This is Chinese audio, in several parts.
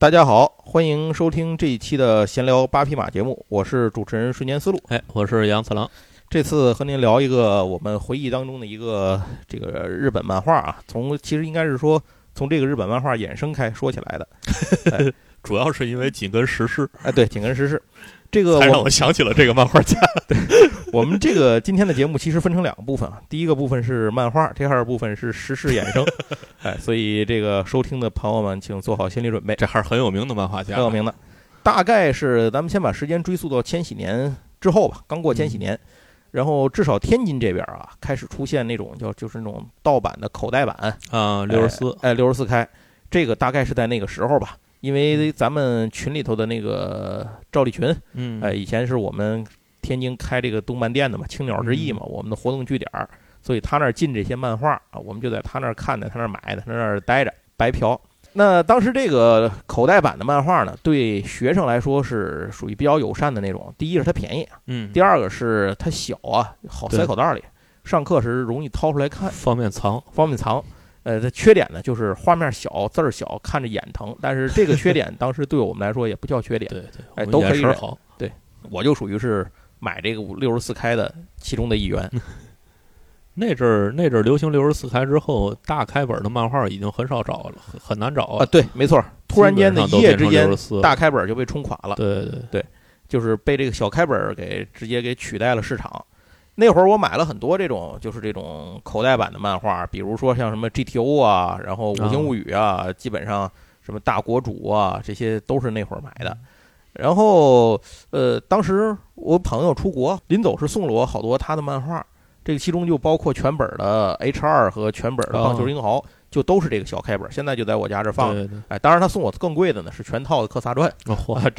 大家好，欢迎收听这一期的闲聊八匹马节目，我是主持人瞬间思路，我是杨次郎。这次和您聊一个我们回忆当中的一个这个日本漫画啊，其实应该是说从这个日本漫画衍生开说起来的，主要是因为紧跟时事。哎，对，紧跟时事，这个才让我想起了这个漫画家。对，我们这个今天的节目其实分成两个部分啊，第一个部分是漫画，第二部分是时事衍生。哎，所以这个收听的朋友们，请做好心理准备。这还是很有名的漫画家，很有名的。大概是咱们先把时间追溯到千禧年之后吧，刚过千禧年，然后至少天津这边啊，开始出现那种就是那种盗版的口袋版啊，64，哎，64K，这个大概是在那个时候吧。因为咱们群里头的那个赵立群，以前是我们天津开这个动漫店的嘛，青鸟之翼嘛，我们的活动据点，所以他那儿进这些漫画啊，我们就在他那儿看的，他那儿买的，他那儿待着白嫖。那当时这个口袋版的漫画呢，对学生来说是属于比较友善的那种。第一是它便宜，第二个是它小啊，好塞口袋里，上课时容易掏出来看，方便藏。它缺点呢就是画面小，字儿小，看着眼疼。但是这个缺点当时对我们来说也不叫缺点，对对，哎，都可以忍。对，我就属于是买这个64K的其中的一员。那阵儿流行64K之后，大开本的漫画已经很少找了，很难找啊。对，没错，突然间的一夜之间，大开本就被冲垮了。对对对，就是被这个小开本直接给取代了市场。那会儿我买了很多这种口袋版的漫画，比如说像什么 GTO 啊，然后《五星物语》啊，基本上什么大国主啊，这些都是那会儿买的。然后当时我朋友出国，临走是送了我好多他的漫画，这个其中就包括全本的 H2 和全本的《棒球英豪》，就都是这个小开本，现在就在我家这放。对对对，哎，当然他送我更贵的呢，是全套的《客萨传》啊，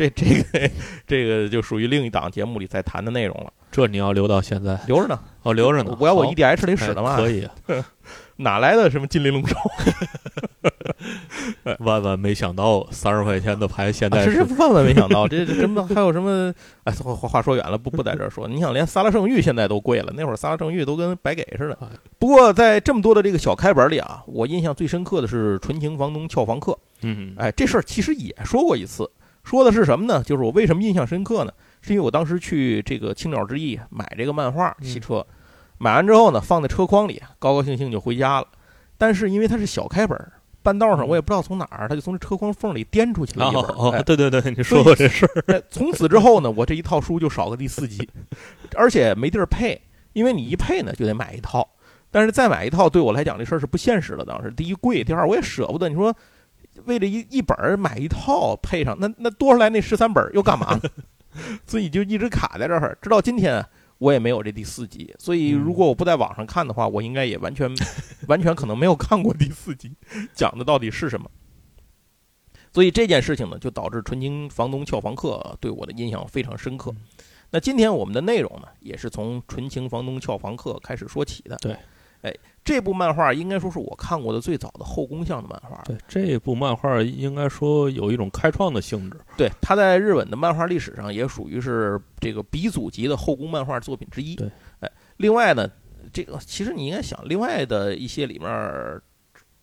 这个就属于另一档节目里在谈的内容了。这你要留到现在？留着呢，哦，留着呢。我要我 EDH 里使的嘛，可以。哪来的什么金鳞龙爪？万没想到，30块钱的牌现在是万没想到，这真的还有什么？哎，话说远了，不在这儿说。你想，连萨拉圣域现在都贵了，那会儿萨拉圣域都跟白给似的。不过在这么多的这个小开本里啊，我印象最深刻的是《纯情房东俏房客》。哎，这事儿其实也说过一次，说的是什么呢？就是我为什么印象深刻呢？是因为我当时去这个青鸟之翼买这个漫画，洗车，买完之后呢，放在车筐里，高高兴兴就回家了。但是因为它是小开本，半道上我也不知道从哪儿，它就从这车筐缝里颠出去了一本。哎，对对对，你说过这事儿。从此之后呢，我这一套书就少个第四集，而且没地儿配，因为你一配呢就得买一套，但是再买一套对我来讲这事儿是不现实的。当时第一贵，第二我也舍不得。你说为了一本买一套配上，那多出来那13本又干嘛？所以就一直卡在这儿，直到今天我也没有这第四集。所以如果我不在网上看的话，我应该也完全可能没有看过第四集讲的到底是什么。所以这件事情呢，就导致《纯情房东俏房客》对我的印象非常深刻。那今天我们的内容呢，也是从《纯情房东俏房客》开始说起的。对，哎，这部漫画应该说是我看过的最早的后宫向的漫画。对，这部漫画应该说有一种开创的性质。对，它在日本的漫画历史上也属于是这个鼻祖级的后宫漫画作品之一。对，哎，另外呢，这个其实你应该想，另外的一些里面，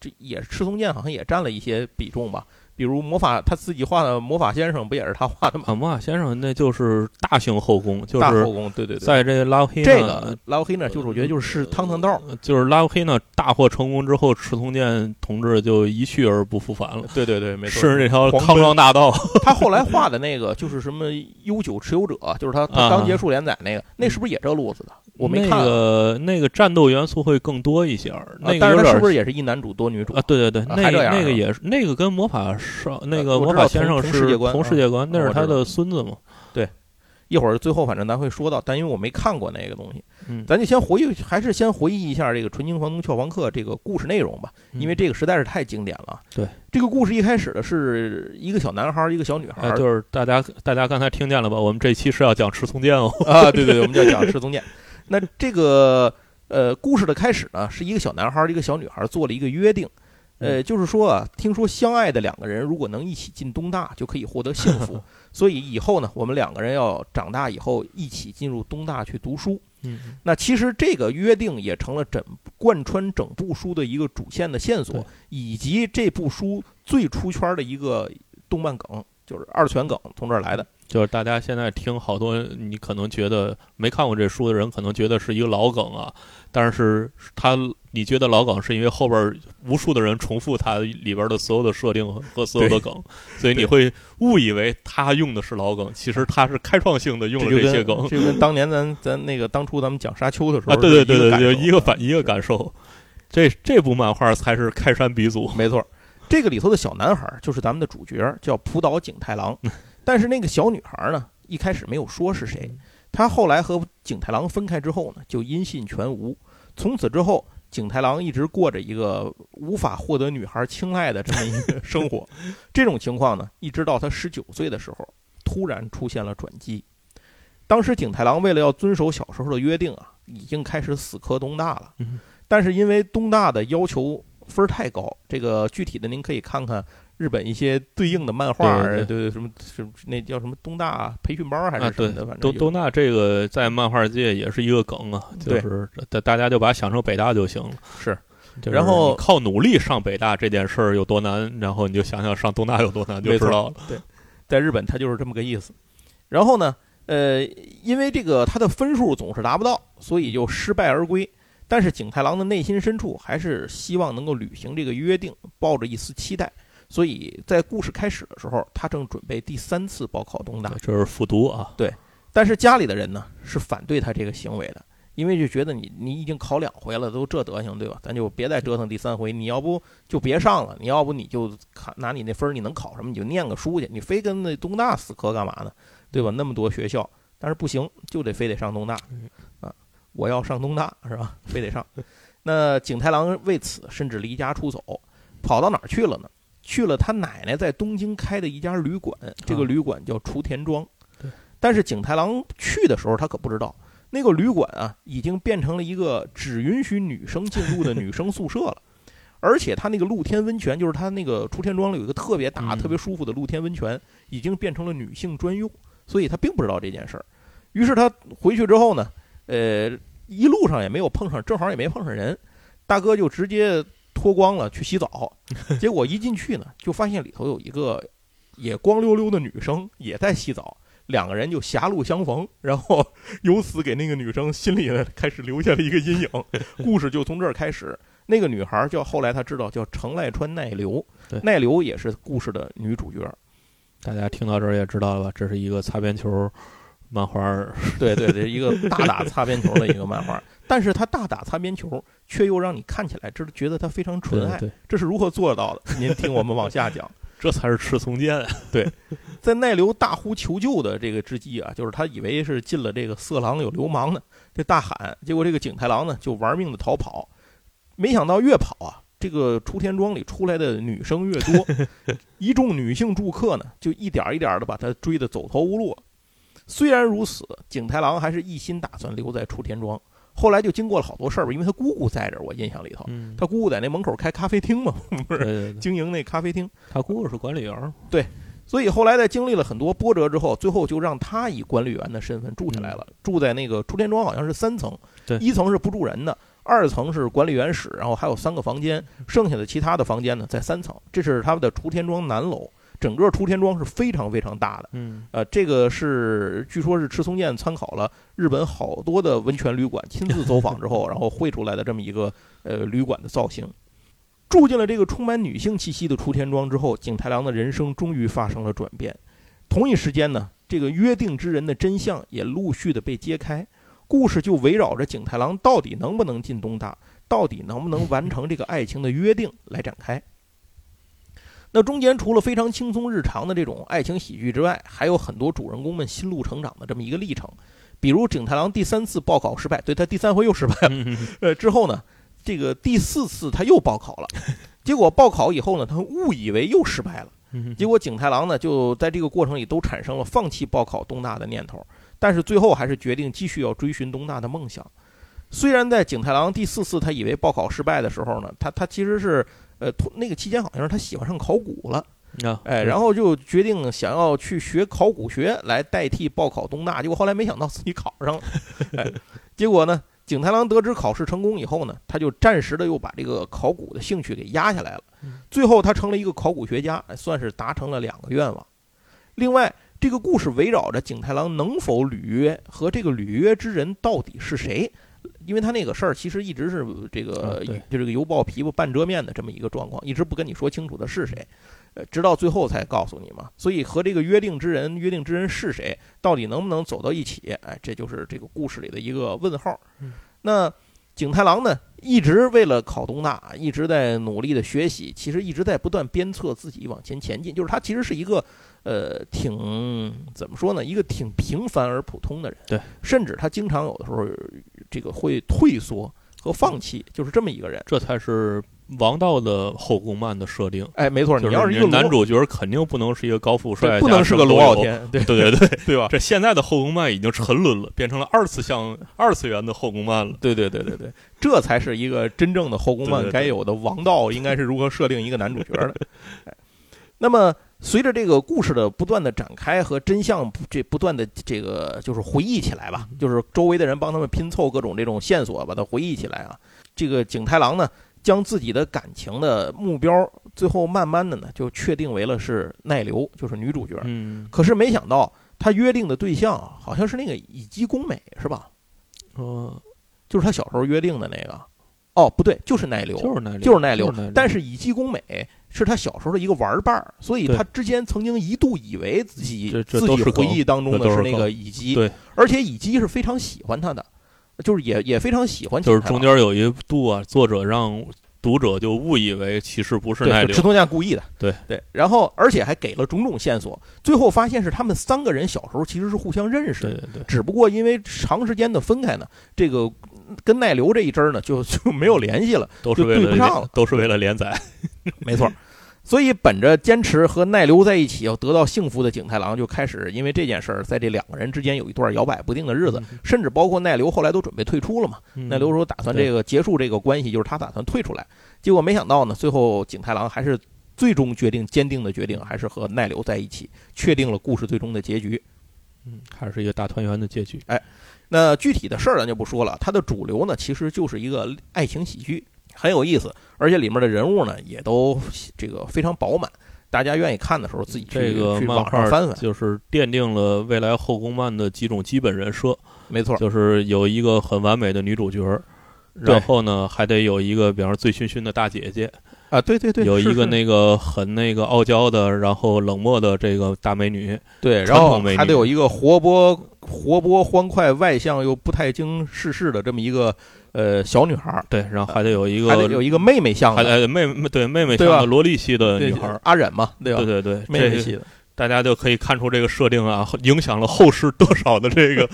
这也赤松健好像也占了一些比重吧。比如魔法，他自己画的《魔法先生》不也是他画的吗？啊，《魔法先生》那就是大型后宫，就是大后宫。对对对，在这拉黑这个拉黑呢，就是我觉得就是汤汤道，就是拉黑呢大获成功之后，赤松健同志就一去而不复返了。对对对，没错，是这条康庄大道。他后来画的那个就是什么《悠久持有者》，就是他刚结束连载那个，那是不是也这路子的？我没看那个战斗元素会更多一些，那个但是它是不是也是一男主多女主啊？对对对，那个也是，那个跟魔法先生是同世界观，那是他的孙子嘛？对，一会儿最后反正咱会说到，但因为我没看过那个东西，咱就先回忆一下这个《纯情房东俏房客》这个故事内容吧，因为这个实在是太经典了。对，这个故事一开始的是一个小男孩，一个小女孩，就是大家刚才听见了吧？我们这期是要讲赤松健哦。啊，对对对，我们就要讲赤松健。那这个故事的开始呢，是一个小男孩一个小女孩做了一个约定，就是说啊，听说相爱的两个人如果能一起进东大，就可以获得幸福。所以以后呢，我们两个人要长大以后一起进入东大去读书。那其实这个约定也成了贯穿整部书的一个主线的线索，以及这部书最出圈的一个动漫梗，就是二次元梗从这儿来的。就是大家现在听好多，你可能觉得没看过这书的人可能觉得是一个老梗啊，但是你觉得老梗是因为后边无数的人重复它里边的所有的设定和所有的梗，所以你会误以为他用的是老梗，其实他是开创性的用了这些梗。这就跟当年咱那个当初咱们讲沙丘的时候，啊，对对对对，一个感受。这部漫画才是开山鼻祖，没错。这个里头的小男孩就是咱们的主角，叫浦岛景太郎。但是那个小女孩呢，一开始没有说是谁，她后来和景太郎分开之后呢，就音信全无。从此之后，景太郎一直过着一个无法获得女孩青睐的这么一个生活。这种情况呢，一直到他19岁的时候，突然出现了转机。当时景太郎为了要遵守小时候的约定啊，已经开始死磕东大了。但是因为东大的要求分太高，这个具体的您可以看看日本一些对应的漫画，对对对，什么那叫什么东大培训班还是什么的，反正东大这个在漫画界也是一个梗啊，就是大家就把它想成北大就行了。是，然后靠努力上北大这件事儿有多难，然后你就想想上东大有多难就知道了。对，在日本它就是这么个意思。然后呢，因为这个他的分数总是达不到，所以就失败而归。但是景太郎的内心深处还是希望能够履行这个约定，抱着一丝期待。所以在故事开始的时候，他正准备第3次报考东大，这是复读啊。对，但是家里的人呢是反对他这个行为的，因为就觉得你已经考2回了，都这德行，对吧？咱就别再折腾第3回，你要不就别上了，你要不你就拿你那分，你能考什么？你就念个书去，你非跟那东大死磕干嘛呢？对吧？那么多学校，但是不行，就得非得上东大啊！我要上东大是吧？非得上。那景太郎为此甚至离家出走，跑到哪儿去了呢？去了他奶奶在东京开的一家旅馆，这个旅馆叫雏田庄。但是景太郎去的时候他可不知道，那个旅馆啊已经变成了一个只允许女生进入的女生宿舍了。而且他那个露天温泉，就是他那个雏田庄里有一个特别大特别舒服的露天温泉，已经变成了女性专用，所以他并不知道这件事儿。于是他回去之后呢，一路上也没有碰上，正好也没碰上人，大哥就直接脱光了去洗澡，结果一进去呢，就发现里头有一个也光溜溜的女生也在洗澡，两个人就狭路相逢，然后由此给那个女生心里呢开始留下了一个阴影。故事就从这儿开始。那个女孩叫后来他知道叫成濑川奈流，奈流也是故事的女主角。大家听到这儿也知道了吧？这是一个擦边球漫画，对对对，一个大打擦边球的一个漫画。但是他大打擦边球，却又让你看起来觉得他非常纯爱，这是如何做到的？您听我们往下讲，这才是赤松健。对，在奈流大呼求救的这个之际啊，就是他以为是进了这个色狼有流氓呢，这大喊，结果这个景太郎呢就玩命的逃跑，没想到越跑啊，这个雏田庄里出来的女生越多，一众女性住客呢就一点一点的把他追得走投无路。虽然如此，景太郎还是一心打算留在雏田庄。后来就经过了好多事儿吧，因为他姑姑在这儿，我印象里头，他姑姑在那门口开咖啡厅嘛，不是，对对对，经营那咖啡厅，他姑姑是管理员，对，所以后来在经历了很多波折之后，最后就让他以管理员的身份住下来了，住在那个雏田庄好像是3层，1层是不住人的，2层是管理员室，然后还有3个房间，剩下的其他的房间呢在3层，这是他们的雏田庄南楼。整个雏田庄是非常非常大的，这个是据说是赤松健参考了日本好多的温泉旅馆，亲自走访之后，然后绘出来的这么一个旅馆的造型。住进了这个充满女性气息的雏田庄之后，景太郎的人生终于发生了转变。同一时间呢，这个约定之人的真相也陆续的被揭开，故事就围绕着景太郎到底能不能进东大，到底能不能完成这个爱情的约定来展开。那中间除了非常轻松日常的这种爱情喜剧之外，还有很多主人公们心路成长的这么一个历程。比如景太郎第3次报考失败，对，他第3回又失败了。之后呢，这个第4次他又报考了，结果报考以后呢，他误以为又失败了。结果景太郎呢，就在这个过程里都产生了放弃报考东大的念头，但是最后还是决定继续要追寻东大的梦想。虽然在景太郎第4次他以为报考失败的时候呢，他其实是。那个期间好像是他喜欢上考古了，哎，然后就决定想要去学考古学来代替报考东大，结果后来没想到自己考上了，哎，结果呢，景太郎得知考试成功以后呢，他就暂时的又把这个考古的兴趣给压下来了。最后他成了一个考古学家，算是达成了2个愿望。另外，这个故事围绕着景太郎能否履约和这个履约之人到底是谁，因为他那个事儿其实一直是这个就是个犹抱琵琶半遮面的这么一个状况，一直不跟你说清楚的是谁，直到最后才告诉你嘛。所以和这个约定之人是谁，到底能不能走到一起，这就是这个故事里的一个问号。那景太郎呢，一直为了考东大，一直在努力的学习，其实一直在不断鞭策自己往前进。就是他其实是一个挺怎么说呢，一个挺平凡而普通的人，对，甚至他经常有的时候这个会退缩和放弃，就是这么一个人。这才是王道的后宫漫的设定。哎，没错，你要是一个男主角，肯定不能是一个高富帅，不能是个罗傲天，对对吧？这现在的后宫漫已经沉沦了，变成了二次元的后宫漫了。对，这才是一个真正的后宫漫该有的王道，应该是如何设定一个男主角的。哎，那么随着这个故事的不断的展开和真相这不断的这个就是回忆起来吧，就是周围的人帮他们拼凑各种这种线索，把它回忆起来啊。这个景太郎呢，将自己的感情的目标最后慢慢的呢就确定为了是奈留，就是女主角。可是没想到他约定的对象好像是那个乙姬宫美，是吧？就是他小时候约定的那个。哦，不对，就是奈留，就是奈留。但是乙姬宫美是他小时候的一个玩伴儿，所以他之间曾经一度以为自己回忆当中的是那个乙姬，而且乙姬是非常喜欢他的，就是也非常喜欢。就是中间有一度啊，作者让读者就误以为其实不是奈留，池东家故意的。对，然后而且还给了种种线索，最后发现是他们3个人小时候其实是互相认识的，对，只不过因为长时间的分开呢，这个跟奈留这一支呢就没有联系了，都是为了连载。没错，所以本着坚持和奈留在一起要得到幸福的景太郎，就开始因为这件事儿，在这2个人之间有一段摇摆不定的日子，甚至包括奈留后来都准备退出了嘛。奈留说打算这个结束这个关系，就是他打算退出来，结果没想到呢，最后景太郎还是最终坚定的决定，还是和奈留在一起，确定了故事最终的结局。还是一个大团圆的结局。哎，那具体的事儿咱就不说了，它的主流呢其实就是一个爱情喜剧，很有意思，而且里面的人物呢也都这个非常饱满，大家愿意看的时候自己去网上翻翻。就是奠定了未来后宫漫的几种基本人设。没错，就是有一个很完美的女主角，然后呢还得有一个比方醉醺醺的大姐姐啊，对，有一个那个很那个傲娇的，然后冷漠的这个大美女，对，然后还得有一个活泼欢快、外向又不太经世事的这么一个小女孩，对，然后还得有一个妹妹像的，妹妹像的萝莉系的女孩，阿忍嘛，对吧？对，妹妹系的。大家就可以看出这个设定啊，影响了后世多少的这个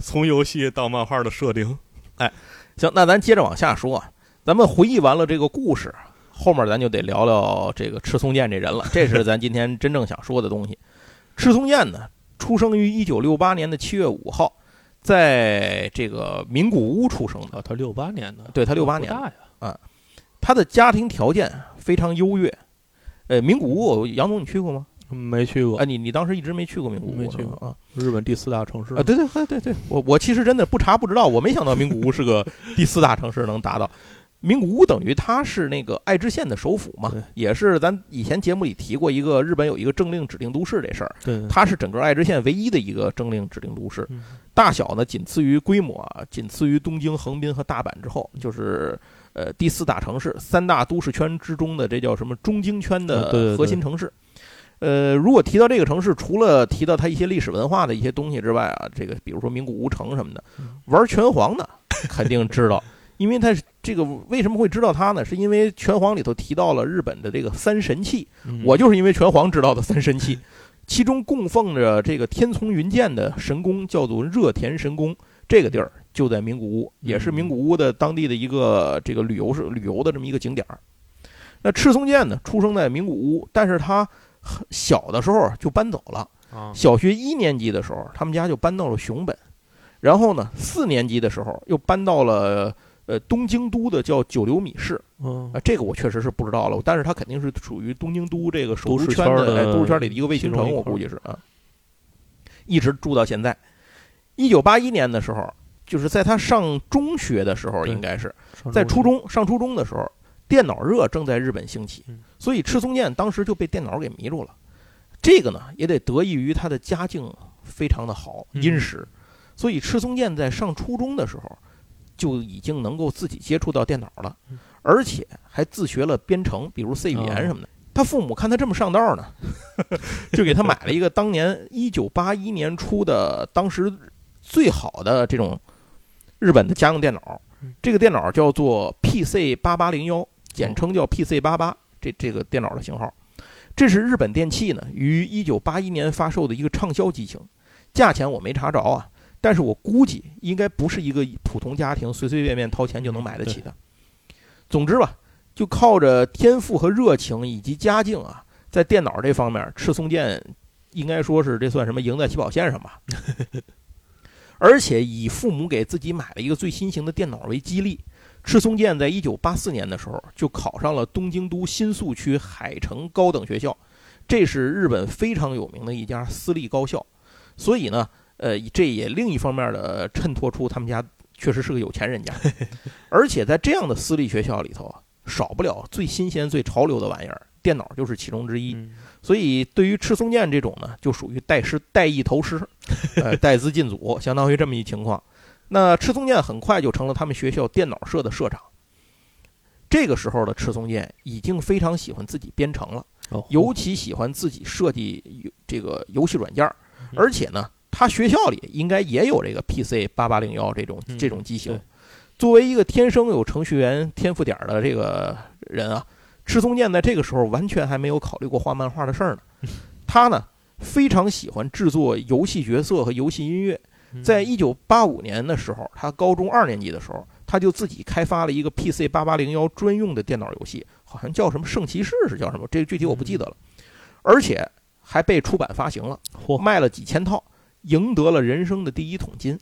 从游戏到漫画的设定。哎，行，那咱接着往下说啊，咱们回忆完了这个故事。后面咱就得聊聊这个赤松健这人了，这是咱今天真正想说的东西。赤松健呢，出生于1968年7月5号，在这个名古屋出生的。他68年的，对，他68年的。啊，他的家庭条件非常优越。名古屋，杨总你去过吗？没去过。哎，你当时一直没去过名古屋？没去过啊，日本第4大城市啊。对，我其实真的不知道，我没想到名古屋是个第4大城市能达到。名古屋等于它是那个爱知县的首府嘛，也是咱以前节目里提过一个日本有一个政令指定都市这事儿，它是整个爱知县唯一的一个政令指定都市，大小呢规模仅次于东京、横滨和大阪之后，就是第4大城市，3大都市圈之中的这叫什么中京圈的核心城市。如果提到这个城市，除了提到它一些历史文化的一些东西之外啊，这个比如说名古屋城什么的，玩拳皇的肯定知道。因为他这个为什么会知道他呢？是因为拳皇里头提到了日本的这个3神器，我就是因为拳皇知道的3神器，其中供奉着这个天丛云剑的神宫叫做热田神宫，这个地儿就在名古屋，也是名古屋的当地的一个这个旅游的这么一个景点。那赤松健呢，出生在名古屋，但是他小的时候就搬走了，小学1年级的时候他们家就搬到了熊本，然后呢4年级的时候又搬到了东京都的叫久留米市，这个我确实是不知道了，但是它肯定是属于东京都这个首都圈的都市圈里的一个卫星城，我估计是啊，一直住到现在。1981年的时候，就是在他上中学的时候，应该是在初中的时候，电脑热正在日本兴起，所以赤松健当时就被电脑给迷住了。这个呢，也得得益于他的家境非常的好，殷实，所以赤松健在上初中的时候就已经能够自己接触到电脑了，而且还自学了编程，比如 C 语言什么的。他父母看他这么上道呢，就给他买了一个当年1981年出的，当时最好的这种日本的家用电脑。这个电脑叫做 PC8801，简称叫 PC88，这个电脑的型号。这是日本电器呢于1981年发售的一个畅销机型，价钱我没查着啊，但是我估计应该不是一个普通家庭随随便便掏钱就能买得起的。总之吧，就靠着天赋和热情以及家境啊，在电脑这方面，赤松健应该说是这算什么赢在起跑线上吧。而且以父母给自己买了一个最新型的电脑为激励，赤松健在1984年的时候就考上了东京都新宿区海城高等学校，这是日本非常有名的一家私立高校。所以呢，这也另一方面的衬托出他们家确实是个有钱人家。而且在这样的私立学校里头啊，少不了最新鲜最潮流的玩意儿，电脑就是其中之一。所以对于赤松健这种呢，就属于带艺投师，带资进组，相当于这么一情况。那赤松健很快就成了他们学校电脑社的社长。这个时候的赤松健已经非常喜欢自己编程了，尤其喜欢自己设计这个游戏软件。而且呢，他学校里应该也有这个 PC8801 这种机型。作为一个天生有程序员天赋点的这个人啊，赤松健在这个时候完全还没有考虑过画漫画的事儿呢。他呢非常喜欢制作游戏角色和游戏音乐。在1985年的时候，他高中2年级的时候，他就自己开发了一个 PC8801 专用的电脑游戏，好像叫什么圣骑士是叫什么，这个具体我不记得了。而且还被出版发行了，卖了几千套，赢得了人生的第一桶金。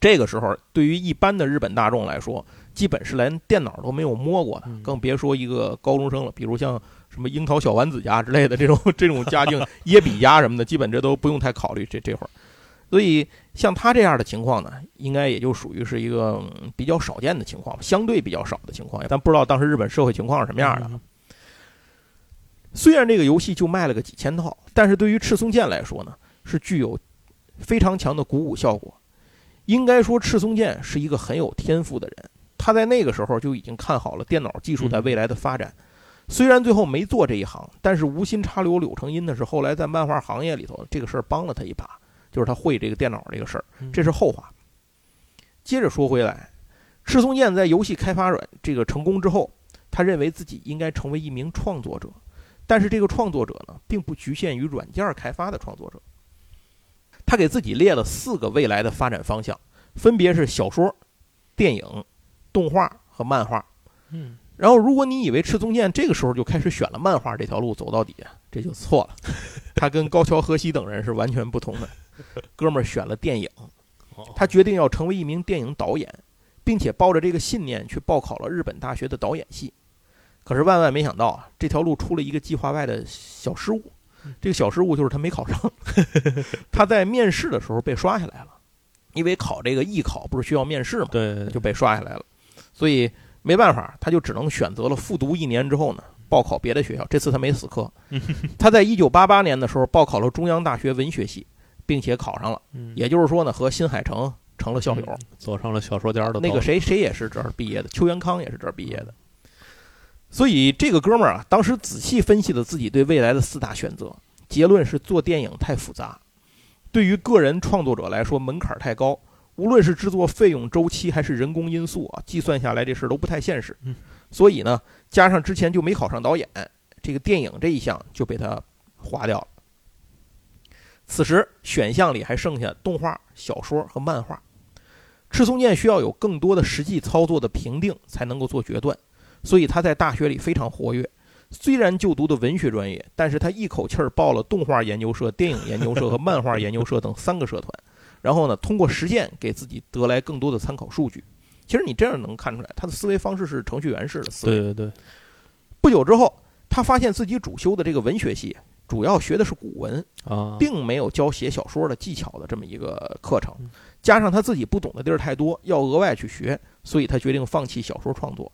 这个时候对于一般的日本大众来说，基本是连电脑都没有摸过的，更别说一个高中生了。比如像什么樱桃小丸子家之类的这种家境，耶比家什么的，基本这都不用太考虑这会儿。所以像他这样的情况呢，应该也就属于是一个比较少见的情况，相对比较少的情况，但不知道当时日本社会情况是什么样的。虽然这个游戏就卖了个几千套，但是对于赤松健来说呢，是具有非常强的鼓舞效果。应该说赤松健是一个很有天赋的人，他在那个时候就已经看好了电脑技术在未来的发展。虽然最后没做这一行，但是无心插柳柳成荫的是后来在漫画行业里头这个事儿帮了他一把，就是他会这个电脑这个事儿，这是后话。接着说回来，赤松健在游戏开发这个成功之后，他认为自己应该成为一名创作者，但是这个创作者呢，并不局限于软件开发的创作者。他给自己列了4个未来的发展方向，分别是小说、电影、动画和漫画。然后如果你以为赤松健这个时候就开始选了漫画这条路走到底，这就错了。他跟高桥和希等人是完全不同的。哥们儿选了电影，他决定要成为一名电影导演，并且抱着这个信念去报考了日本大学的导演系。可是万万没想到啊，这条路出了一个计划外的小失误。这个小失误就是他没考上。他在面试的时候被刷下来了，因为考这个艺考不是需要面试嘛，对，就被刷下来了。所以没办法，他就只能选择了复读1年之后呢，报考别的学校。这次他没死磕，他在1988年的时候报考了中央大学文学系，并且考上了。也就是说呢，和新海诚成了校友，走上了小说家的那个谁也是这儿毕业的，邱元康也是这儿毕业的。所以这个哥们儿啊，当时仔细分析了自己对未来的4大选择，结论是做电影太复杂，对于个人创作者来说门槛太高，无论是制作费用周期还是人工因素啊，计算下来这事都不太现实。所以呢，加上之前就没考上导演，这个电影这一项就被他划掉了。此时选项里还剩下动画、小说和漫画。赤松健需要有更多的实际操作的评定才能够做决断，所以他在大学里非常活跃。虽然就读的文学专业，但是他一口气儿报了动画研究社、电影研究社和漫画研究社等3个社团，然后呢，通过实践给自己得来更多的参考数据。其实你这样能看出来，他的思维方式是程序员式的思维。对对对。不久之后，他发现自己主修的这个文学系主要学的是古文啊，并没有教写小说的技巧的这么一个课程，加上他自己不懂的地儿太多，要额外去学，所以他决定放弃小说创作。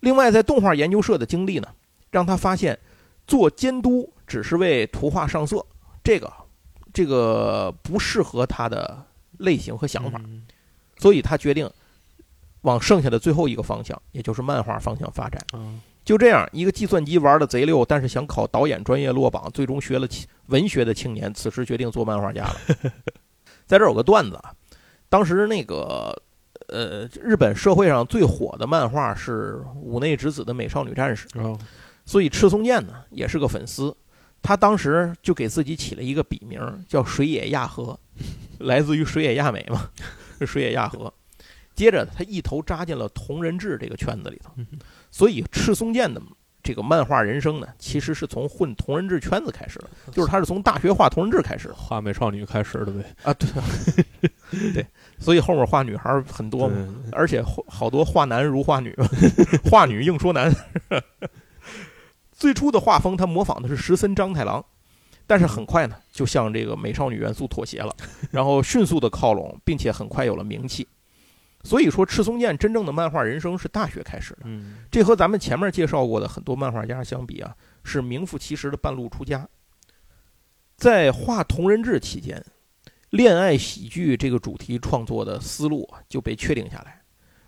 另外，在动画研究社的经历呢，让他发现做监督只是为图画上色，这个不适合他的类型和想法，所以他决定往剩下的最后一个方向，也就是漫画方向发展。就这样，一个计算机玩的贼溜，但是想考导演专业落榜，最终学了文学的青年，此时决定做漫画家了。在这有个段子啊，当时那个日本社会上最火的漫画是五内直子的《美少女战士》，所以赤松健呢也是个粉丝。他当时就给自己起了一个笔名叫水野亚和，来自于水野亚美嘛，水野亚和。接着他一头扎进了同人志这个圈子里头，所以赤松健的这个漫画人生呢，其实是从混同人志圈子开始的，就是他是从大学画同人志开始，画美少女开始的呗。啊，对啊，对，所以后面画女孩很多嘛，而且好多画男如画女，画女硬说男。最初的画风，他模仿的是石森章太郎，但是很快呢，就向这个美少女元素妥协了，然后迅速的靠拢，并且很快有了名气。所以说，赤松健真正的漫画人生是大学开始的，这和咱们前面介绍过的很多漫画家相比啊，是名副其实的半路出家。在画同人志期间，恋爱喜剧这个主题创作的思路就被确定下来。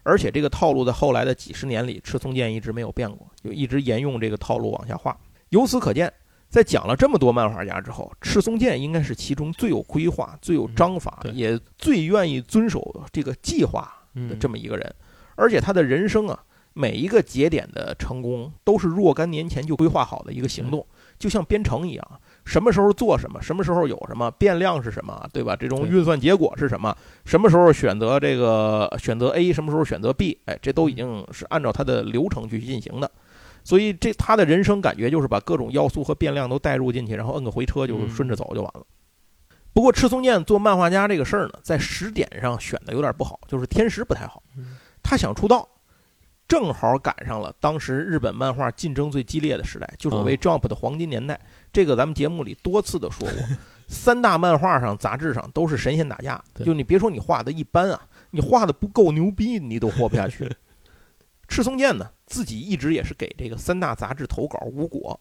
而且这个套路在后来的几十年里，赤松健一直没有变过，就一直沿用这个套路往下画。由此可见，在讲了这么多漫画家之后，赤松健应该是其中最有规划、最有章法，也最愿意遵守这个计划的这么一个人。而且他的人生啊，每一个节点的成功都是若干年前就规划好的一个行动，就像编程一样，什么时候做什么，什么时候有什么变量是什么，对吧？这种运算结果是什么？什么时候选择 A， 什么时候选择 B， 哎，这都已经是按照他的流程去进行的。所以他的人生感觉就是把各种要素和变量都带入进去，然后摁个回车就顺着走就完了。不过赤松健做漫画家这个事儿呢，在时点上选的有点不好，就是天时不太好。他想出道，正好赶上了当时日本漫画竞争最激烈的时代，就所谓 Jump 的黄金年代。这个咱们节目里多次的说过，三大漫画上杂志上都是神仙打架，就你别说你画的一般啊，你画的不够牛逼你都活不下去。赤松健呢自己一直也是给这个三大杂志投稿无果，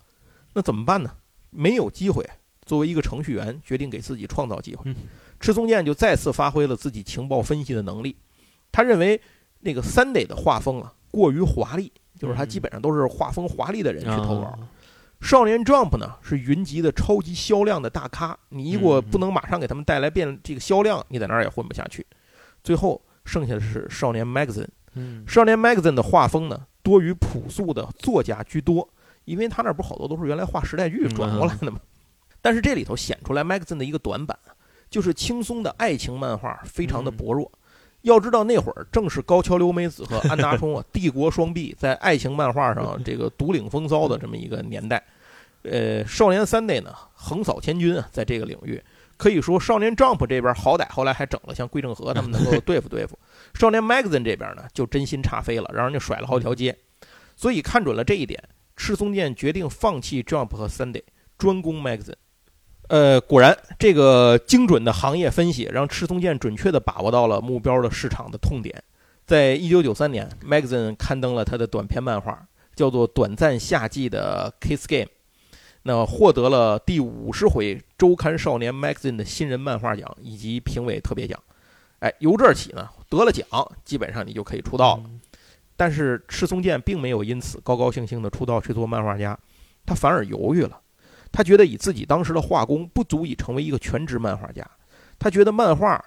那怎么办呢？没有机会，作为一个程序员决定给自己创造机会。赤松健就再次发挥了自己情报分析的能力，他认为那个 Sunday 的画风啊过于华丽，就是他基本上都是画风华丽的人去投稿。少年 Jump 呢是云集的超级销量的大咖，你如果不能马上给他们带来这个销量，你在那儿也混不下去。最后剩下的是少年 Magazine。少年 Magazine 的画风呢多于朴素的作家居多，因为他那儿不好多都是原来画时代剧转过来的嘛。但是这里头显出来 Magazine 的一个短板，就是轻松的爱情漫画非常的薄弱。要知道那会儿正是高桥留美子和安达充啊帝国双璧在爱情漫画上这个独领风骚的这么一个年代。少年Sunday呢横扫千军啊，在这个领域可以说少年 Jump 这边好歹后来还整了像桂正和他们能够对付对付，少年 Magazine 这边呢就真心差飞了，让人家甩了好几条街。所以看准了这一点，赤松健决定放弃 Jump 和 Sunday， 专攻 Magazine。果然，这个精准的行业分析让赤松健准确地把握到了目标的市场的痛点。在1993年 ，Magazine 刊登了他的短篇漫画，叫做《短暂夏季的 Kiss Game》，那获得了第50回周刊少年 Magazine 的新人漫画奖以及评委特别奖。哎，由这儿起呢，得了奖，基本上你就可以出道了。但是赤松健并没有因此高高兴兴地出道去做漫画家，他反而犹豫了。他觉得以自己当时的画工不足以成为一个全职漫画家，他觉得漫画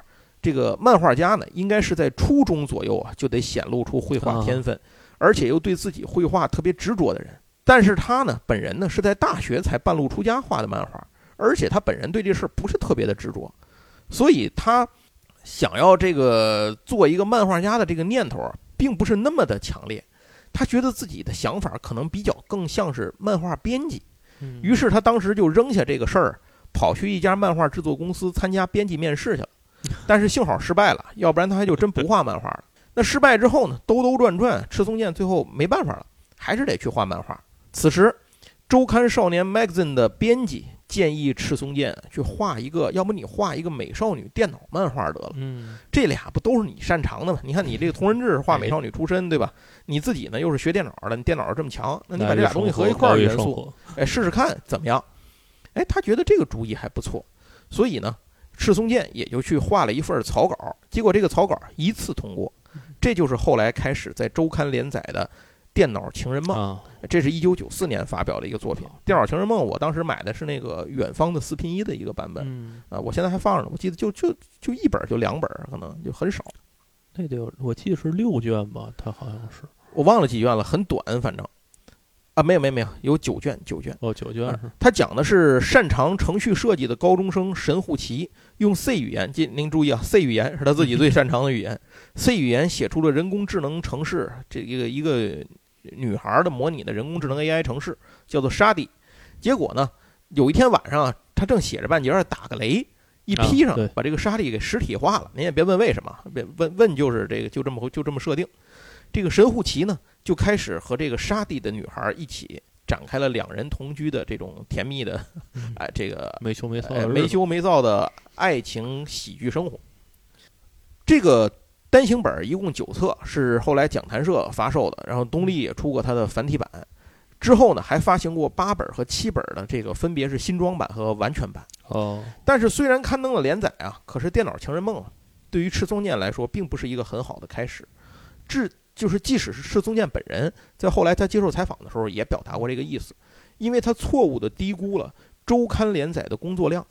家呢，应该是在初中左右啊就得显露出绘画天分，而且又对自己绘画特别执着的人。但是他呢，本人呢是在大学才半路出家画的漫画，而且他本人对这事不是特别的执着，所以他想要这个做一个漫画家的这个念头啊，并不是那么的强烈。他觉得自己的想法可能比较更像是漫画编辑。于是他当时就扔下这个事儿，跑去一家漫画制作公司参加编辑面试去了，但是幸好失败了，要不然他还就真不画漫画了。那失败之后呢，兜兜转转，赤松健最后没办法了，还是得去画漫画。此时周刊少年 Magazine 的编辑建议赤松健去画一个，要不你画一个美少女电脑漫画得了，这俩不都是你擅长的吗？你看你这个同人志画美少女出身，对吧？你自己呢又是学电脑的，你电脑这么强，那你把这俩东西合一块元素，哎，试试看怎么样？哎，他觉得这个主意还不错，所以呢，赤松健也就去画了一份草稿，结果这个草稿一次通过，这就是后来开始在周刊连载的《电脑情人梦》，这是1994年发表的一个作品。《电脑情人梦》我当时买的是那个远方的4拼1的一个版本，啊，我现在还放着呢。我记得就一本，就2本，可能就很少。那得我记得是6卷吧，它好像是我忘了几卷了，很短，反正啊，没有，有9卷。哦，9卷。它讲的是擅长程序设计的高中生神户崎用 C 语言，您注意啊 ，C 语言是他自己最擅长的语言。C 语言写出了人工智能城市，这一个女孩的模拟的人工智能 AI 城市叫做沙地，结果呢，有一天晚上啊，她正写着半截打个雷，一劈上把这个沙地给实体化了。您也别问为什么，别问就是这个就这么设定。这个神户崎呢，就开始和这个沙地的女孩一起展开了2人同居的这种甜蜜的，哎，这个没羞没臊的爱情喜剧生活。这个单行本一共9册，是后来讲谈社发售的，然后东立也出过它的繁体版，之后呢还发行过8本和7本的，这个分别是新装版和完全版。哦，但是虽然刊登了连载啊，可是《电脑情人梦》对于赤松健来说并不是一个很好的开始。就是即使是赤松健本人在后来他接受采访的时候也表达过这个意思，因为他错误的低估了周刊连载的工作量。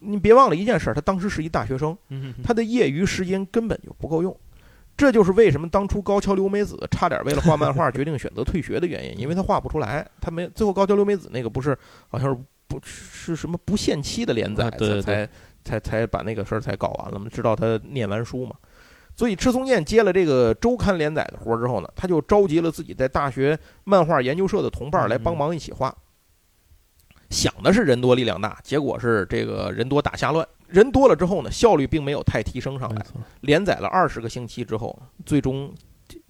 你别忘了一件事，他当时是一大学生，他的业余时间根本就不够用。这就是为什么当初高桥留美子差点为了画漫画决定选择退学的原因，因为他画不出来，他没最后高桥留美子那个不是好像是什么不限期的连载，才把那个事儿才搞完了嘛，直到他念完书嘛。所以赤松健接了这个周刊连载的活之后呢，他就召集了自己在大学漫画研究社的同伴来帮忙一起画。想的是人多力量大，结果是这个人多打瞎乱。人多了之后呢，效率并没有太提升上来。连载了20个星期之后，最终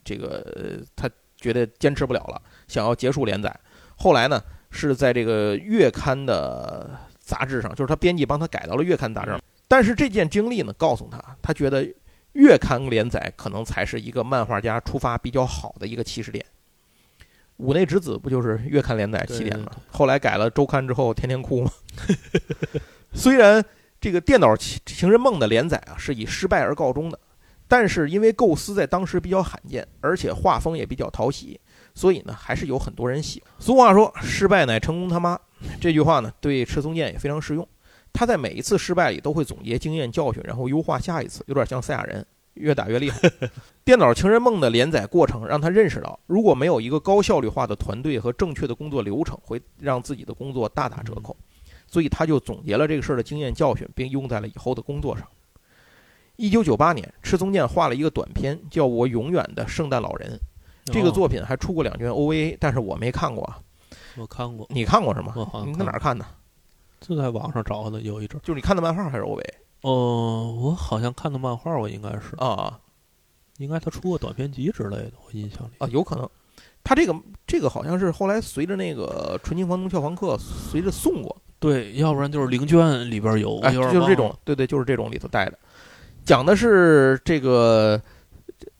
这个他觉得坚持不了了，想要结束连载。后来呢，是在这个月刊的杂志上，就是他编辑帮他改到了月刊杂志上。但是这件经历呢，告诉他觉得月刊连载可能才是一个漫画家出发比较好的一个起始点。五内直子不就是月刊连载起点吗？后来改了周刊之后，天天哭嘛。虽然这个《电脑情人梦》的连载啊是以失败而告终的，但是因为构思在当时比较罕见，而且画风也比较讨喜，所以呢还是有很多人喜欢。俗话说失败乃成功他妈，这句话呢对赤松健也非常适用。他在每一次失败里都会总结经验教训，然后优化下一次，有点像赛亚人越打越厉害。电脑情人梦的连载过程让他认识到，如果没有一个高效率化的团队和正确的工作流程，会让自己的工作大打折扣，所以他就总结了这个事儿的经验教训，并用在了以后的工作上。1998年，赤松健画了一个短篇叫《我永远的圣诞老人》，这个作品还出过2卷 OVA， 但是我没看过啊。我看过。你看过是吗？你在哪儿看的？就在网上找的，有一阵。就是你看的漫画还是 OVA？哦，我好像看的漫画，我应该是啊，应该他出过短篇集之类的，我印象里啊，有可能。他这个好像是后来随着那个《纯情房东俏房客》随着送过，对，要不然就是《零卷》里边有，哎，就是这种，对，就是这种里头带的。讲的是这个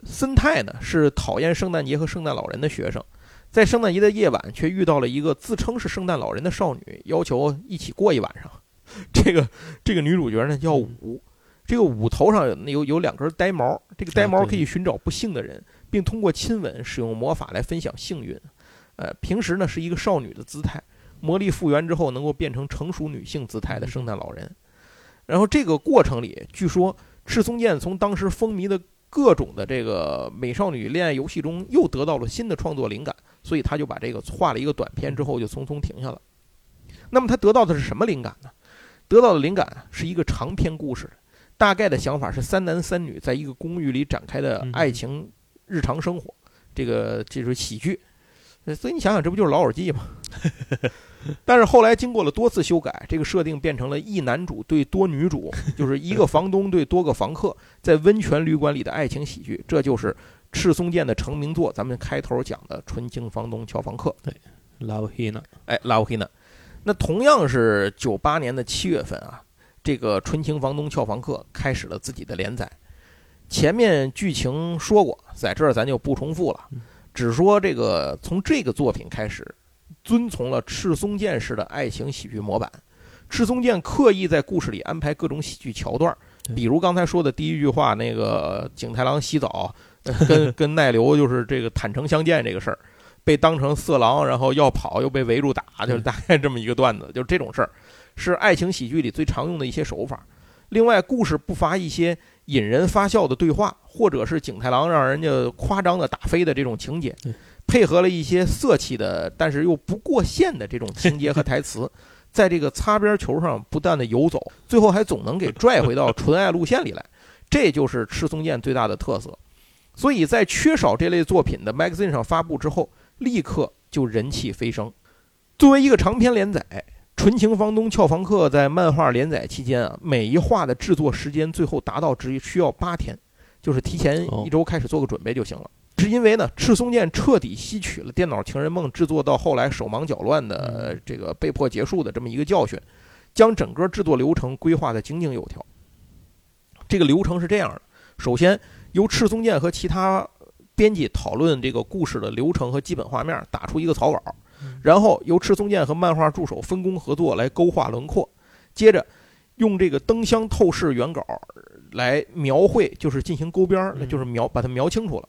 森太呢，是讨厌圣诞节和圣诞老人的学生，在圣诞节的夜晚却遇到了一个自称是圣诞老人的少女，要求一起过一晚上。这个女主角呢叫舞，这个舞头上有2根呆毛，这个呆毛可以寻找不幸的人，并通过亲吻使用魔法来分享幸运。平时呢是一个少女的姿态，魔力复原之后能够变成成熟女性姿态的圣诞老人。然后这个过程里，据说赤松健从当时风靡的各种的这个美少女恋爱游戏中又得到了新的创作灵感，所以他就把这个画了一个短篇之后就匆匆停下了。那么他得到的是什么灵感呢？得到的灵感是一个长篇故事，大概的想法是3男3女在一个公寓里展开的爱情日常生活，这是喜剧。所以你想想，这不就是老友记吗？但是后来经过了多次修改，这个设定变成了一男主对多女主，就是一个房东对多个房客在温泉旅馆里的爱情喜剧。这就是赤松健的成名作，咱们开头讲的《纯情房东俏房客》。老黑呢，哎，老黑呢。那同样是98年的7月份啊，这个《纯情房东俏房客》开始了自己的连载。前面剧情说过，在这儿咱就不重复了，只说这个从这个作品开始，遵从了赤松健式的爱情喜剧模板。赤松健刻意在故事里安排各种喜剧桥段，比如刚才说的第一句话，那个景太郎洗澡跟奈流就是这个坦诚相见这个事儿，被当成色狼，然后要跑又被围住打，就是大概这么一个段子，就是这种事儿，是爱情喜剧里最常用的一些手法。另外，故事不乏一些引人发笑的对话，或者是景太郎让人家夸张的打飞的这种情节，配合了一些色气的，但是又不过线的这种情节和台词。在这个擦边球上不断的游走，最后还总能给拽回到纯爱路线里来，这就是赤松健最大的特色。所以在缺少这类作品的 magazine 上发布之后，立刻就人气飞升。作为一个长篇连载，纯情房东俏房客在漫画连载期间啊，每一话的制作时间最后达到只需要8天，就是提前1周开始做个准备就行了。是因为呢，赤松健彻底吸取了《电脑情人梦》制作到后来手忙脚乱的这个被迫结束的这么一个教训，将整个制作流程规划的井井有条。这个流程是这样的：首先由赤松健和其他编辑讨论这个故事的流程和基本画面，打出一个草稿，然后由赤松健和漫画助手分工合作来勾画轮廓，接着用这个灯箱透视原稿来描绘，就是进行勾边，就是把它描清楚了。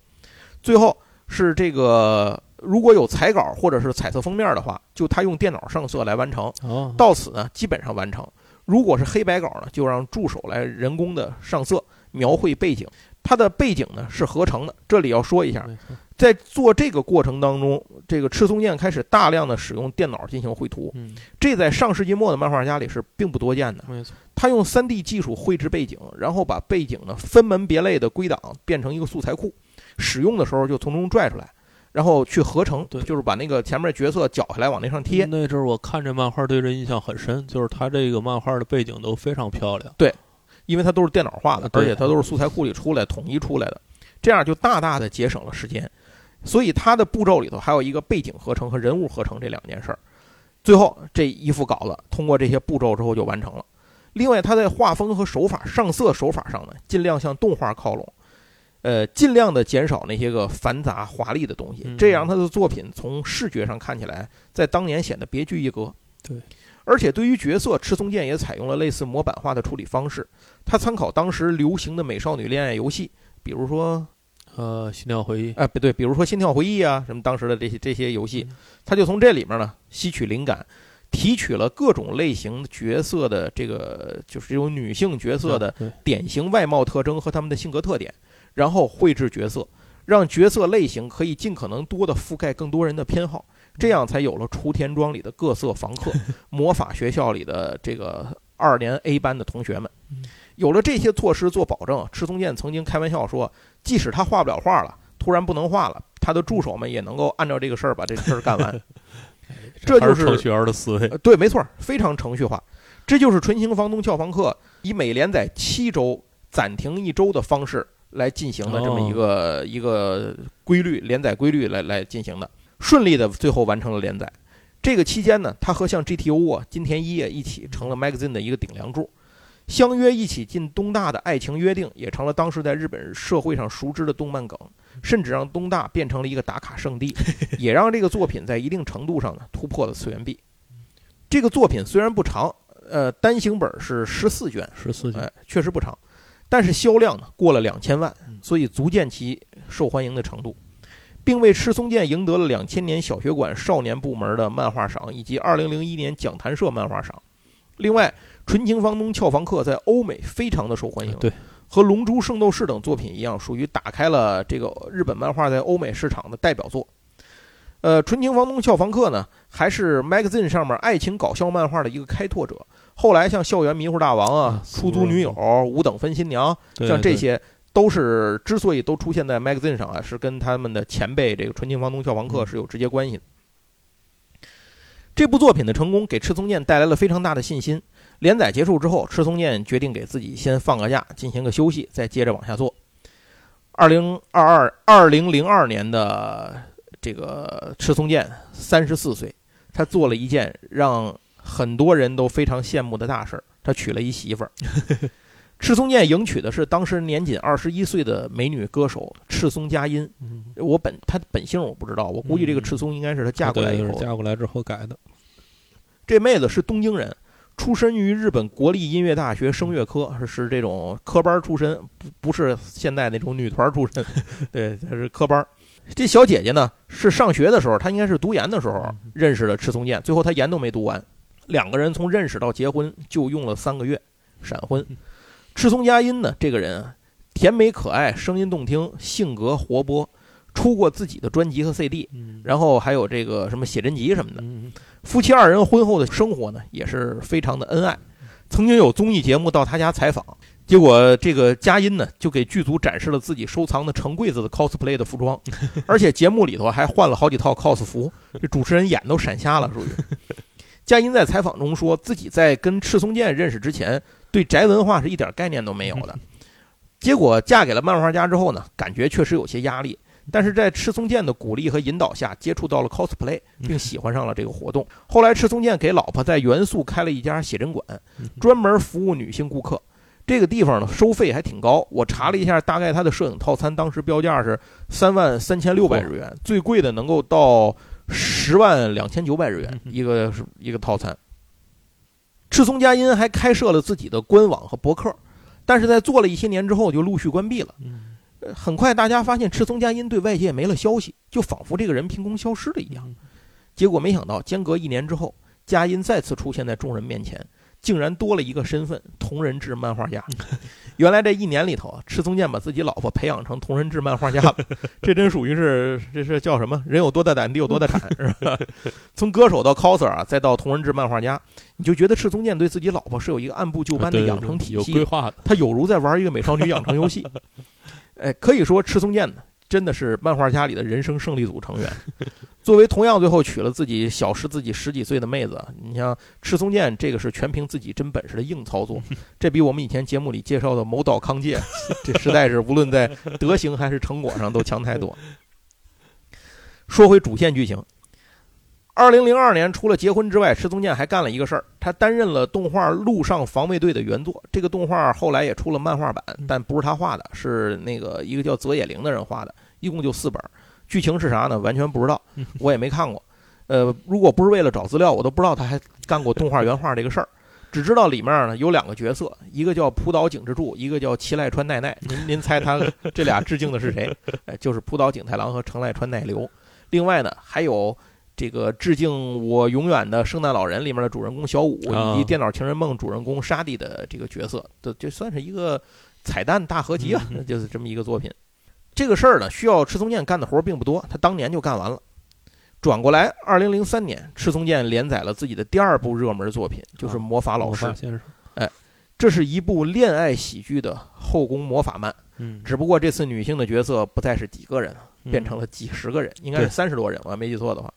最后是这个如果有彩稿或者是彩色封面的话，就他用电脑上色来完成，到此呢基本上完成。如果是黑白稿呢，就让助手来人工的上色描绘背景。它的背景呢是合成的，这里要说一下，在做这个过程当中，这个赤松健开始大量的使用电脑进行绘图，这在上世纪末的漫画家里是并不多见的。他用 3D 技术绘制背景，然后把背景呢分门别类的归档，变成一个素材库，使用的时候就从中拽出来，然后去合成，就是把那个前面角色绞下来往那上贴。那阵儿我看这漫画对这印象很深，就是他这个漫画的背景都非常漂亮。对，因为它都是电脑化的，而且它都是素材库里出来统一出来的，这样就大大的节省了时间。所以它的步骤里头还有一个背景合成和人物合成这两件事儿。最后这一副稿子通过这些步骤之后就完成了。另外，它在画风和手法上色手法上呢，尽量向动画靠拢。尽量的减少那些个繁杂华丽的东西，这样他的作品从视觉上看起来，在当年显得别具一格。对，而且对于角色，赤松健也采用了类似模板化的处理方式。他参考当时流行的美少女恋爱游戏，比如说心跳回忆，哎，不对，比如说心跳回忆啊，什么当时的这些游戏，他就从这里面呢吸取灵感，提取了各种类型角色的这个就是这种女性角色的典型外貌特征和他们的性格特点。然后绘制角色，让角色类型可以尽可能多的覆盖更多人的偏好，这样才有了雏田庄里的各色房客，魔法学校里的这个2年 A 班的同学们。有了这些措施做保证，赤松健曾经开玩笑说，即使他画不了画了，突然不能画了，他的助手们也能够按照这个事儿把这事儿干完。这就是程序员的思维。对，没错，非常程序化。这就是纯情房东俏房客以每连载7周暂停1周的方式来进行的这么一个规律，连载规律来进行的，顺利的最后完成了连载。这个期间呢，他和像 GTO 啊、金田一也一起成了 magazine 的一个顶梁柱。相约一起进东大的爱情约定也成了当时在日本社会上熟知的动漫梗，甚至让东大变成了一个打卡圣地，也让这个作品在一定程度上呢突破了次元壁。这个作品虽然不长，单行本是14卷，确实不长。但是销量呢过了2000万，所以足见其受欢迎的程度，并为赤松健赢得了2000年小学馆少年部门的漫画赏以及2001年讲谈社漫画赏。另外，纯情房东俏房客在欧美非常的受欢迎，对，和龙珠、圣斗士等作品一样，属于打开了这个日本漫画在欧美市场的代表作。纯情房东俏房客呢，还是 magazine 上面爱情搞笑漫画的一个开拓者。后来像校园迷糊大王啊、出租女友、五等分新娘，像这些都是之所以都出现在 magazine 上啊，是跟他们的前辈这个纯情房东俏房客是有直接关系的。这部作品的成功给赤松健带来了非常大的信心。连载结束之后，赤松健决定给自己先放个假，进行个休息，再接着往下做。2002年的这个赤松健34岁，他做了一件让很多人都非常羡慕的大事，他娶了一媳妇儿。赤松健迎娶的是当时年仅21岁的美女歌手赤松佳音。他本姓我不知道，我估计这个赤松应该是他嫁过来以后，嫁过来之后改的。这妹子是东京人，出身于日本国立音乐大学声乐科，是这种科班出身，不是现在那种女团出身，对，她是科班。这小姐姐呢，是上学的时候，她应该是读研的时候认识了赤松健，最后她研都没读完，两个人从认识到结婚就用了3个月，闪婚。赤松佳音呢，这个人甜美可爱，声音动听，性格活泼，出过自己的专辑和 CD， 然后还有这个什么写真集什么的。夫妻二人婚后的生活呢，也是非常的恩爱。曾经有综艺节目到他家采访，结果这个佳音呢，就给剧组展示了自己收藏的成柜子的 cosplay 的服装，而且节目里头还换了好几套 cos 服，这主持人眼都闪瞎了，属于。佳音在采访中说自己在跟赤松健认识之前，对宅文化是一点概念都没有的。结果嫁给了漫画家之后呢，感觉确实有些压力。但是在赤松健的鼓励和引导下，接触到了 cosplay， 并喜欢上了这个活动。后来，赤松健给老婆在原宿开了一家写真馆，专门服务女性顾客。这个地方呢，收费还挺高。我查了一下，大概他的摄影套餐当时标价是33,600日元，最贵的能够到102900日元一个套餐。赤松佳音还开设了自己的官网和博客，但是在做了一些年之后，就陆续关闭了。很快大家发现赤松佳音对外界没了消息，就仿佛这个人凭空消失了一样。结果没想到间隔1年之后，佳音再次出现在众人面前，竟然多了一个身份，同人志漫画家。原来这1年里头，赤松健把自己老婆培养成同人志漫画家了，这真属于是，这是叫什么，人有多大胆，地有多大产，是吧？从歌手到 coser 啊，再到同人志漫画家，你就觉得赤松健对自己老婆是有一个按部就班的养成体系，有规划的，他有如在玩一个美少女养成游戏。可以说赤松健真的是漫画家里的人生胜利组成员。作为同样最后娶了自己小自己十几岁的妹子，你像赤松健这个是全凭自己真本事的硬操作，这比我们以前节目里介绍的某岛康介，这实在是无论在德行还是成果上都强太多。说回主线剧情，2002年除了结婚之外，赤松健还干了一个事儿，他担任了动画《陆上防卫队》的原作。这个动画后来也出了漫画版，但不是他画的，是那个一个叫泽野绫的人画的，一共就4本。剧情是啥呢？完全不知道，我也没看过。如果不是为了找资料，我都不知道他还干过动画原画这个事儿。只知道里面呢有2个角色，一个叫浦岛井之助，一个叫齐濑川奈奈。您猜他这俩致敬的是谁？就是浦岛井太郎和成濑川奈流。另外呢，还有这个致敬我永远的圣诞老人里面的主人公小五，以及电脑情人梦主人公沙地的这个角色，这算是一个彩蛋大合集啊，就是这么一个作品。这个事儿呢，需要赤松健干的活并不多，他当年就干完了。转过来，2003年，赤松健连载了自己的第2部热门作品，就是《魔法老师》。这是一部恋爱喜剧的后宫魔法漫，只不过这次女性的角色不再是几个人，变成了几十个人，应该是30多人，我没记错的话。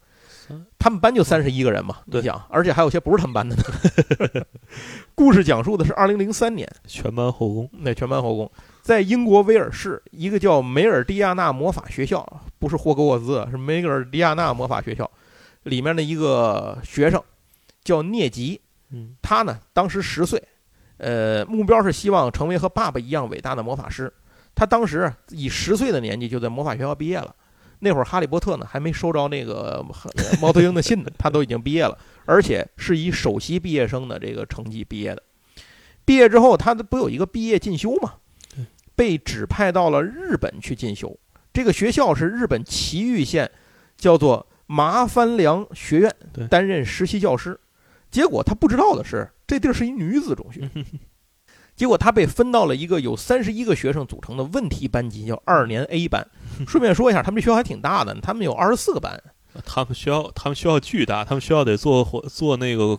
他们班就31个人嘛，你想，而且还有些不是他们班的呢。故事讲述的是2003年全班后宫，在英国威尔士一个叫梅尔蒂亚纳魔法学校，不是霍格沃兹，是梅尔蒂亚纳魔法学校里面的一个学生叫聂吉，他呢当时10岁，目标是希望成为和爸爸一样伟大的魔法师。他当时以10岁的年纪就在魔法学校毕业了。那会儿哈利波特呢还没收着那个猫头鹰的信呢，他都已经毕业了，而且是以首席毕业生的这个成绩毕业的。毕业之后他不有一个毕业进修吗？被指派到了日本去进修。这个学校是日本崎玉县叫做麻藩良学院，担任实习教师。结果他不知道的是，这地儿是一女子中学。结果他被分到了一个有31个学生组成的问题班级，叫2年A 班。顺便说一下，他们这学校还挺大的，他们有24个班。他们学校巨大，他们学校得坐那个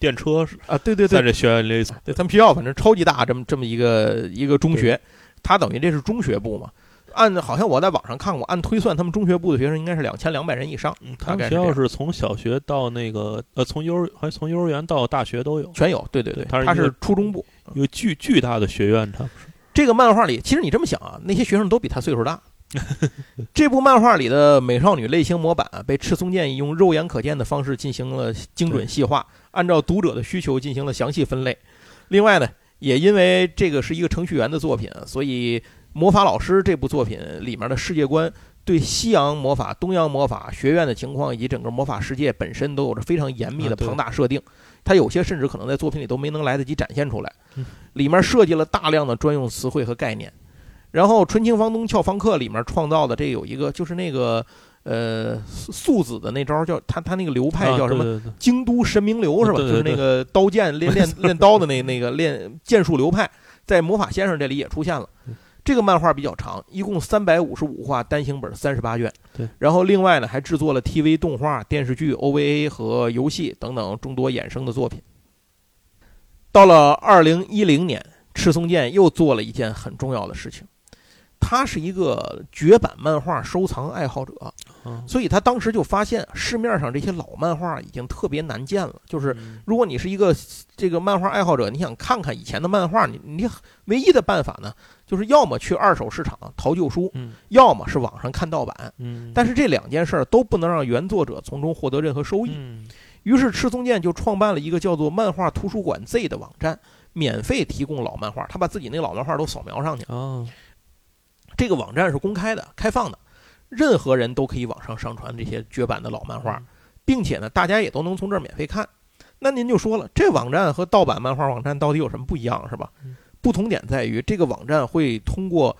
电车啊，对，在这学院里，对，他们学校反正超级大，这么一个中学，他等于这是中学部嘛。好像我在网上看过，按推算，他们中学部的学生应该是2200人以上。他们学校是从小学到那个从幼儿园到大学都有，全有。对，他是初中部，有巨大的学院。他这个漫画里，其实你这么想啊，那些学生都比他岁数大，这部漫画里的美少女类型模板被赤松健用肉眼可见的方式进行了精准细化，按照读者的需求进行了详细分类。另外呢，也因为这个是一个程序员的作品，所以魔法老师这部作品里面的世界观对西洋魔法、东洋魔法学院的情况以及整个魔法世界本身都有着非常严密的庞大设定，它有些甚至可能在作品里都没能来得及展现出来。里面设计了大量的专用词汇和概念。然后春青房东俏房客里面创造的这有一个就是那个素子的那招叫他那个流派叫什么京都神明流是吧，就是那个刀剑练刀的那个练剑术流派，在魔法先生这里也出现了。这个漫画比较长，一共355话，单行本38卷。对，然后另外呢还制作了 TV 动画、电视剧、OVA 和游戏等等众多衍生的作品。到了2010年，赤松健又做了一件很重要的事情，他是一个绝版漫画收藏爱好者，所以他当时就发现市面上这些老漫画已经特别难见了。就是如果你是一个这个漫画爱好者，你想看看以前的漫画，你唯一的办法呢就是要么去二手市场淘旧书，要么是网上看盗版。但是这两件事都不能让原作者从中获得任何收益。于是赤松健就创办了一个叫做漫画图书馆 Z 的网站，免费提供老漫画，他把自己那老漫画都扫描上去。这个网站是公开的、开放的，任何人都可以网上上传这些绝版的老漫画，并且呢，大家也都能从这儿免费看。那您就说了，这网站和盗版漫画网站到底有什么不一样，是吧？不同点在于，这个网站会通过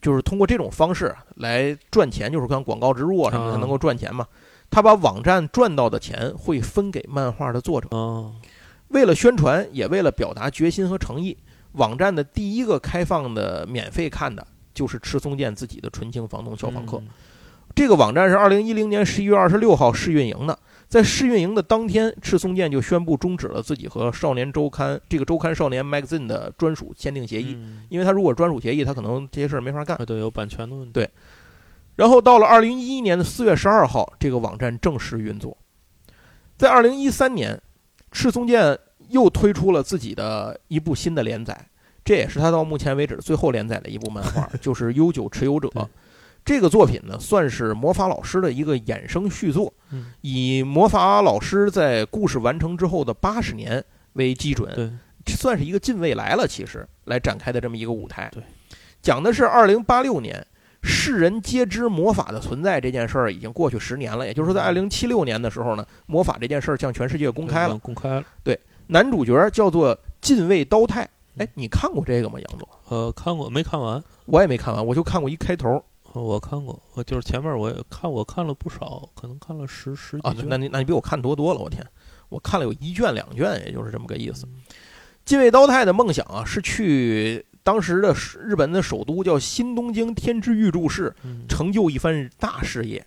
就是通过这种方式来赚钱，就是看广告植入啊什么才能够赚钱嘛。他把网站赚到的钱会分给漫画的作者。为了宣传，也为了表达决心和诚意，网站的第一个开放的免费看的就是赤松健自己的《纯情房东俏房客》。这个网站是2010年11月26号试运营的，在试运营的当天，赤松健就宣布终止了自己和少年周刊这个周刊少年 Magazine 的专属签订协议，因为他如果专属协议，他可能这些事儿没法干，对，有版权的问题。对。然后到了2011年4月12号，这个网站正式运作。在2013年，赤松健又推出了自己的一部新的连载，这也是他到目前为止最后连载的一部漫画，就是《悠久持有者》。这个作品呢，算是魔法老师的一个衍生续作，以魔法老师在故事完成之后的80年为基准，算是一个近未来了，其实来展开的这么一个舞台。讲的是2086年，世人皆知魔法的存在这件事儿已经过去10年了，也就是说，在2076年的时候呢，魔法这件事儿向全世界公开了。对。男主角叫做近卫刀太，哎，你看过这个吗，杨总？看过，没看完。我也没看完，我就看过一开头。我看过，我就是前面我也看，我看了不少，可能看了十几。那你比我看多了，我天，我看了有1卷2卷，也就是这么个意思。近卫刀太的梦想啊，是去当时的日本的首都叫新东京天之玉住市，成就一番大事业，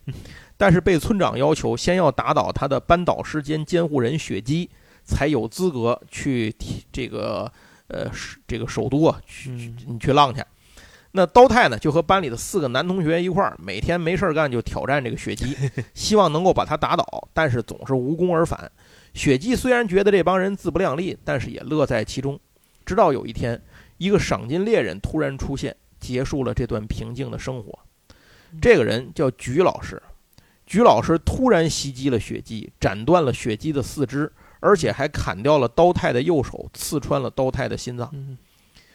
但是被村长要求先要打倒他的班导师兼监护人雪姬，才有资格去这个首都啊，去浪去。那刀太呢，就和班里的4个男同学一块儿，每天没事干就挑战这个雪姬，希望能够把他打倒，但是总是无功而返。雪姬虽然觉得这帮人自不量力，但是也乐在其中。直到有一天，一个赏金猎人突然出现，结束了这段平静的生活。这个人叫菊老师，菊老师突然袭击了雪姬，斩断了雪姬的4肢。而且还砍掉了刀太的右手，刺穿了刀太的心脏，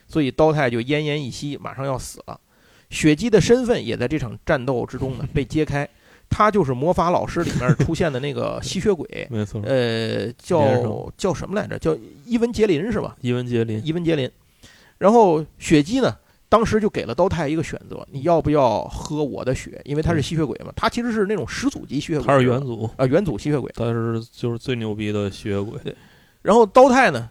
所以刀太就奄奄一息，马上要死了。雪姬的身份也在这场战斗之中呢被揭开，他就是魔法老师里面出现的那个吸血鬼，没错，叫什么来着？叫伊文杰林是吧？伊文杰林。然后雪姬呢，当时就给了刀太一个选择，你要不要喝我的血？因为他是吸血鬼嘛，他其实是那种始祖级吸血鬼，他是元祖啊，元祖吸血鬼，他是就是最牛逼的吸血鬼。对，然后刀太呢，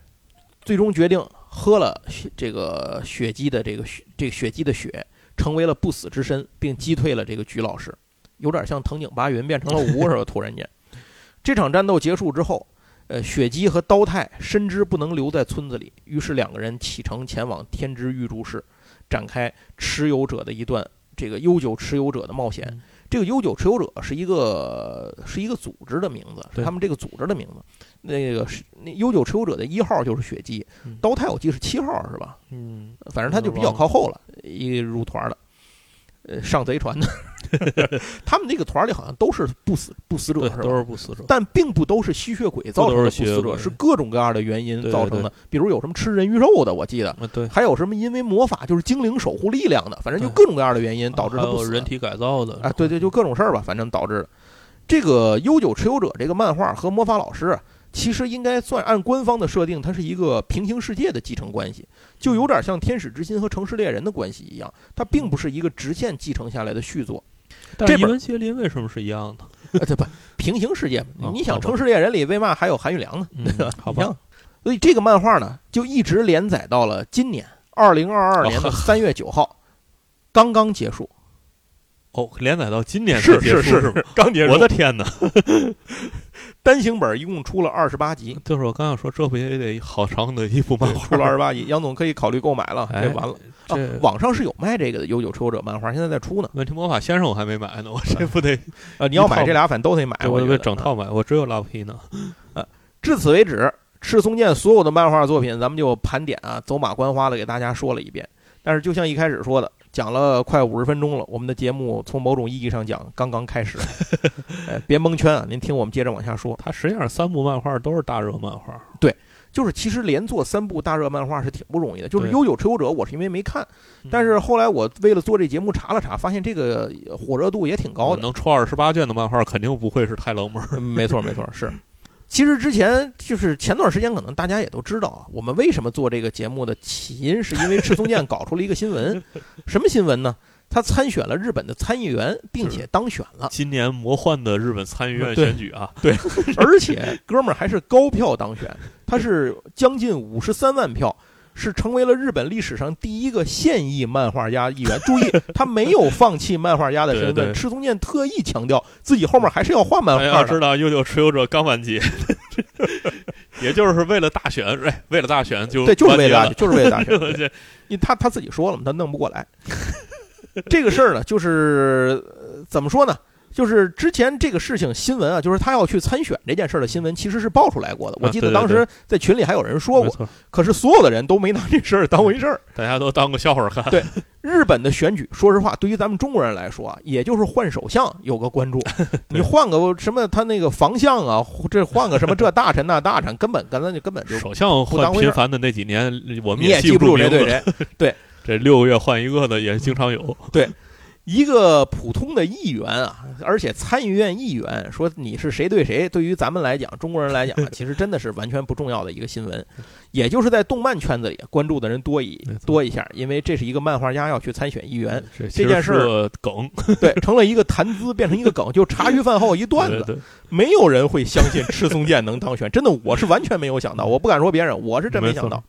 最终决定喝了这个雪姬的雪姬的血，成为了不死之身，并击退了这个菊老师，有点像藤井八云变成了无是吧？突然间，这场战斗结束之后，雪姬和刀太深知不能留在村子里，于是两个人启程前往天之玉柱市。展开持有者的一段这个悠久持有者的冒险。这个悠久持有者是一个组织的名字，是他们这个组织的名字。那悠久持有者的1号就是雪姬，刀太我记是7号是吧？反正他就比较靠后了，一入团了。上贼船的。他们那个团里好像都是不死者，都是不死者，但并不都是吸血鬼造成的不死者，是各种各样的原因造成的。比如有什么吃人鱼肉的，我记得，对，还有什么因为魔法就是精灵守护力量的，反正就各种各样的原因导致他不死。人体改造的，哎，对对，就各种事儿吧，反正导致的。这个《悠久持有者》这个漫画和魔法老师，其实应该算按官方的设定，它是一个平行世界的继承关系，就有点像天使之心和城市猎人的关系一样，它并不是一个直线继承下来的续作。但是伊文切林为什么是一样的？对吧？平行世界，你想《城市猎人》里为嘛还有韩玉良呢？好吧，所以这个漫画呢，就一直连载到了今年2022年3月9号，刚刚结束。哦，连载到今年是结束，是刚结束。我的天哪！单行本一共出了28集，就是我刚想说，这不也得好长的一部漫画，出了28集，杨总可以考虑购买了。哎，完了，啊，网上是有卖这个的《悠久持有者》漫画，现在在出呢。问题魔法先生我还没买呢，我这不得你要买这俩反都得买，我得整套买，我只有拉皮呢。至此为止，赤松健所有的漫画作品咱们就盘点啊，走马观花的给大家说了一遍。但是就像一开始说的，讲了快50分钟了，我们的节目从某种意义上讲刚刚开始。别蒙圈啊，您听我们接着往下说。它实际上3部漫画都是大热漫画，对，就是其实连做3部大热漫画是挺不容易的。就是《悠久持有者》我是因为没看，但是后来我为了做这节目查了查，发现这个火热度也挺高的，能出28卷的漫画肯定不会是太冷门。没错没错，是。其实之前就是前段时间，可能大家也都知道啊，我们为什么做这个节目的起因，是因为赤松健搞出了一个新闻。什么新闻呢？他参选了日本的参议员，并且当选了。今年魔幻的日本参议院选举啊，对，对而且哥们儿还是高票当选，他是将近53万票。是成为了日本历史上第一个现役漫画家议员。注意，他没有放弃漫画家的身份。对对，赤松健特意强调自己后面还是要画漫画的。哎，知道《悠久持有者》刚完结，也就是为了大选，哎，为了大选就对，就是为了大选，就是为了大选。因为他自己说了嘛，他弄不过来。这个事儿呢，就是怎么说呢？就是之前这个事情新闻啊，就是他要去参选这件事的新闻，其实是爆出来过的。我记得当时在群里还有人说过，可是所有的人都没拿这事儿当回事儿，大家都当个笑话看。对，日本的选举，说实话，对于咱们中国人来说啊，也就是换首相有个关注，你换个什么他那个防相啊，这换个什么这大臣那大臣，根本就首相换频繁的那几年，我们也记不住谁对谁。对，这6个月换一个的也经常有。对。一个普通的议员啊，而且参议院议员说你是谁对谁，对于咱们来讲，中国人来讲，其实真的是完全不重要的一个新闻，也就是在动漫圈子里关注的人多一下，因为这是一个漫画家要去参选议员这件事儿，梗，对，成了一个谈资，变成一个梗，就茶余饭后一段子。对对，没有人会相信赤松健能当选，真的，我是完全没有想到，我不敢说别人，我是真没想到。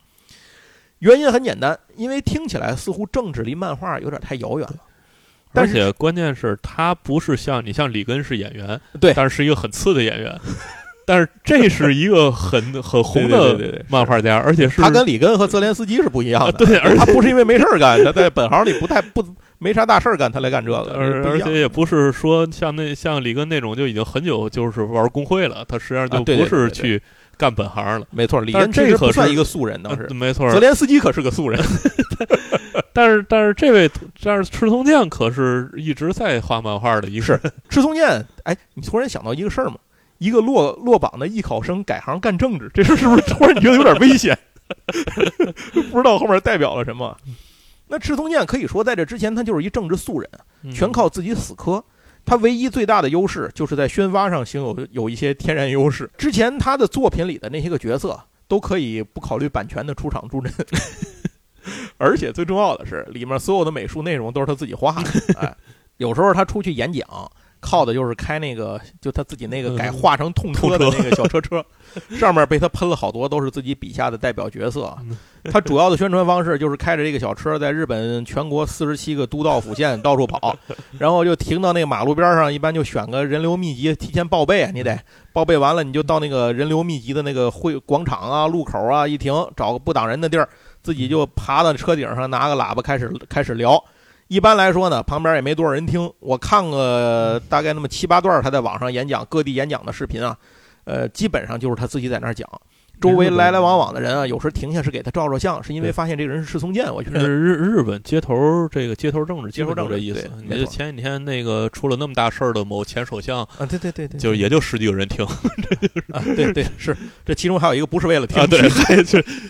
原因很简单，因为听起来似乎政治离漫画有点太遥远了。而且关键是他不是像里根是演员，对，但是一个很次的演员，但是这是一个很红的漫画家，而且是他跟里根和泽连斯基是不一样的，对，而且他不是因为没事儿干，他在本行里没啥大事儿干，他来干这个，而且也不是说像里根那种就已经很久就是玩工会了，他实际上就不是去干本行了。没错，里根这可算一个素人，当时没错，泽连斯基可是个素人。但是这位赤松健可是一直在画漫画的一个。是赤松健，哎，你突然想到一个事儿吗？一个落榜的艺考生改行干政治，这事是不是突然你觉得有点危险？不知道后面代表了什么。那赤松健可以说在这之前他就是一政治素人，全靠自己死磕。他唯一最大的优势就是在宣发上有一些天然优势。之前他的作品里的那些个角色都可以不考虑版权的出场助阵。而且最重要的是，里面所有的美术内容都是他自己画的。哎，有时候他出去演讲，靠的就是开那个，就他自己那个改画成痛车的那个小车车，上面被他喷了好多都是自己笔下的代表角色。他主要的宣传方式就是开着这个小车，在日本全国47个都道府县到处跑，然后就停到那个马路边上，一般就选个人流密集，提前报备，你得报备完了，你就到那个人流密集的那个广场啊、路口啊一停，找个不挡人的地儿。自己就爬到车顶上，拿个喇叭开始聊。一般来说呢，旁边也没多少人听。我看个大概那么7、8段他在网上演讲，各地演讲的视频啊，基本上就是他自己在那儿讲。周围来来往往的人啊，有时停下是给他照照相，是因为发现这个人是赤松健。我觉得日本街头政治，街头政治这意思。你这前几天那个出了那么大事儿的某前首相啊，对，就也就十几个人停，这就是啊，对，是这其中还有一个不是为了停啊，对，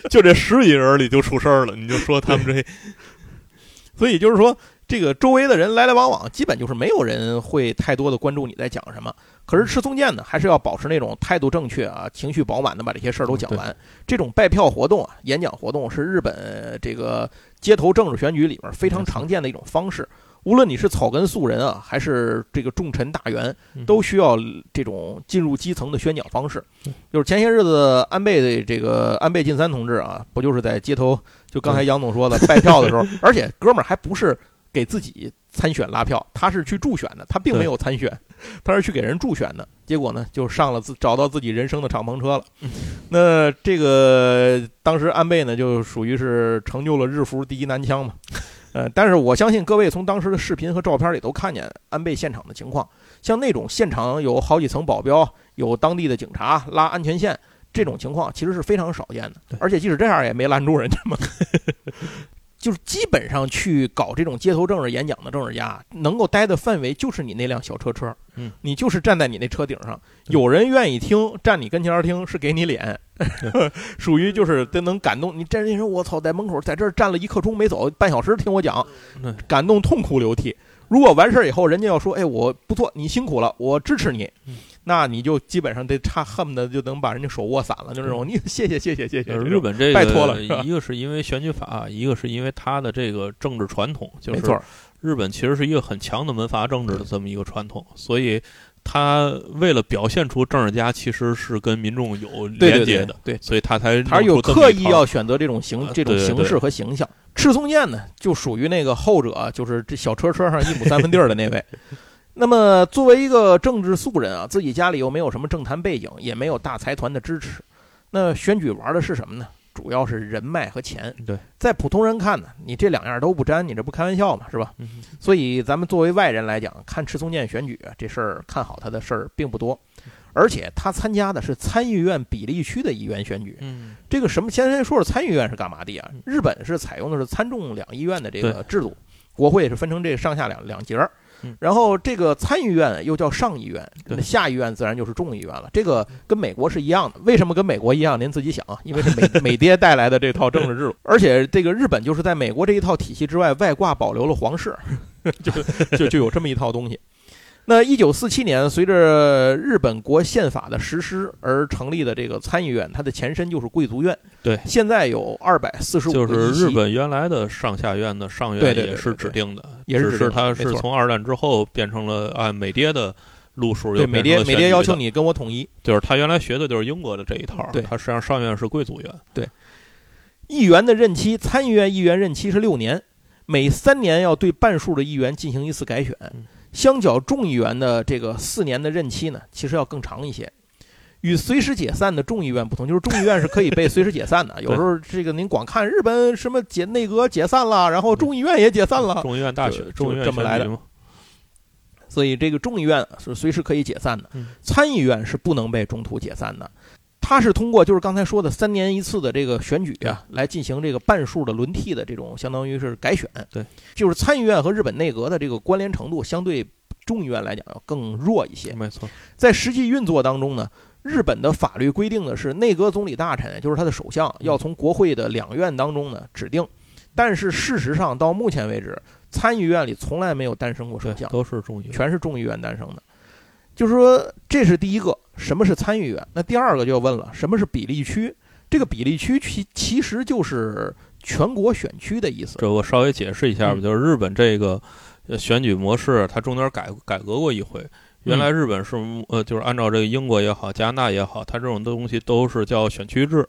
就这十几人里就出事儿了，你就说他们这，所以就是说。这个周围的人来来往往，基本就是没有人会太多的关注你在讲什么。可是赤松健呢，还是要保持那种态度正确啊，情绪饱满的把这些事儿都讲完。这种拜票活动啊，演讲活动是日本这个街头政治选举里面非常常见的一种方式。无论你是草根素人啊，还是这个重臣大员，都需要这种进入基层的宣讲方式。就是前些日子安倍晋三同志啊，不就是在街头，就刚才杨总说的拜票的时候，而且哥们儿还不是。给自己参选拉票，他是去助选的，他并没有参选，他是去给人助选的。结果呢，就找到自己人生的敞篷车了。那这个当时安倍呢，就属于是成就了日服第一男枪嘛。但是我相信各位从当时的视频和照片里都看见安倍现场的情况，像那种现场有好几层保镖，有当地的警察拉安全线，这种情况其实是非常少见的。而且即使这样也没拦住人家嘛。就是基本上去搞这种街头政治演讲的政治家，能够待的范围就是你那辆小车，你就是站在你那车顶上，有人愿意听，站你跟前听是给你脸，属于就是都能感动你。站那时候我操，在门口在这儿站了一刻钟没走，半小时听我讲，感动痛哭流涕。如果完事以后人家要说，哎，我不错，你辛苦了，我支持你，那你就基本上得恨不得就能把人家手握散了，就这种。你谢谢。日本这个拜托了，一个是因为选举法，一个是因为它的这个政治传统，就是日本其实是一个很强的门阀政治的这么一个传统，所以他为了表现出政治家其实是跟民众有连接的，对，所以他有刻意要选择这种形式和形象。赤松健呢，就属于那个后者，就是这小车上一亩三分地儿的那位。那么作为一个政治素人啊，自己家里又没有什么政坛背景，也没有大财团的支持，那选举玩的是什么呢？主要是人脉和钱。对，在普通人看呢，你这两样都不沾，你这不开玩笑嘛，是吧？所以咱们作为外人来讲，看赤松健选举这事儿，看好他的事儿并不多。而且他参加的是参议院比例区的议员选举。这个什么，先说说参议院是干嘛的啊？日本是采用的是参众两议院的这个制度，国会是分成这上下两节。然后这个参议院又叫上议院，下议院自然就是众议院了。这个跟美国是一样的，为什么跟美国一样？您自己想啊，因为是美爹带来的这套政治制度，而且这个日本就是在美国这一套体系之外，外挂保留了皇室，就有这么一套东西。那1947年，随着日本国宪法的实施而成立的这个参议院，它的前身就是贵族院。对，现在有245个议席，就是日本原来的上下院的上院也是指定的，对对对对对，也是指定的，只是它是从二战之后变成了按美爹的路数，对，美爹要求你跟我统一，就是他原来学的就是英国的这一套，对，他实际上上院是贵族院。对，议员的任期，参议院议员任期是6年，每3年要对半数的议员进行一次改选。相较众议员的这个4年的任期呢，其实要更长一些。与随时解散的众议院不同，就是众议院是可以被随时解散的。有时候这个您光看日本什么内阁解散了，然后众议院也解散了，众议院大选，众议院这么来的。所以这个众议院是随时可以解散的，参议院是不能被中途解散的。它是通过就是刚才说的3年一次的这个选举啊，来进行这个半数的轮替的这种相当于是改选。对，就是参议院和日本内阁的这个关联程度相对众议院来讲要更弱一些。没错，在实际运作当中呢，日本的法律规定的是内阁总理大臣就是他的首相要从国会的两院当中呢指定，但是事实上到目前为止，参议院里从来没有诞生过首相，都是众议院，全是众议院诞生的。就是说，这是第一个，什么是参议院？那第二个就要问了，什么是比例区？这个比例区其实就是全国选区的意思。这我稍微解释一下吧，就是日本这个选举模式，它中间改革过一回。原来日本是就是按照这个英国也好、加拿大也好，它这种东西都是叫选区制，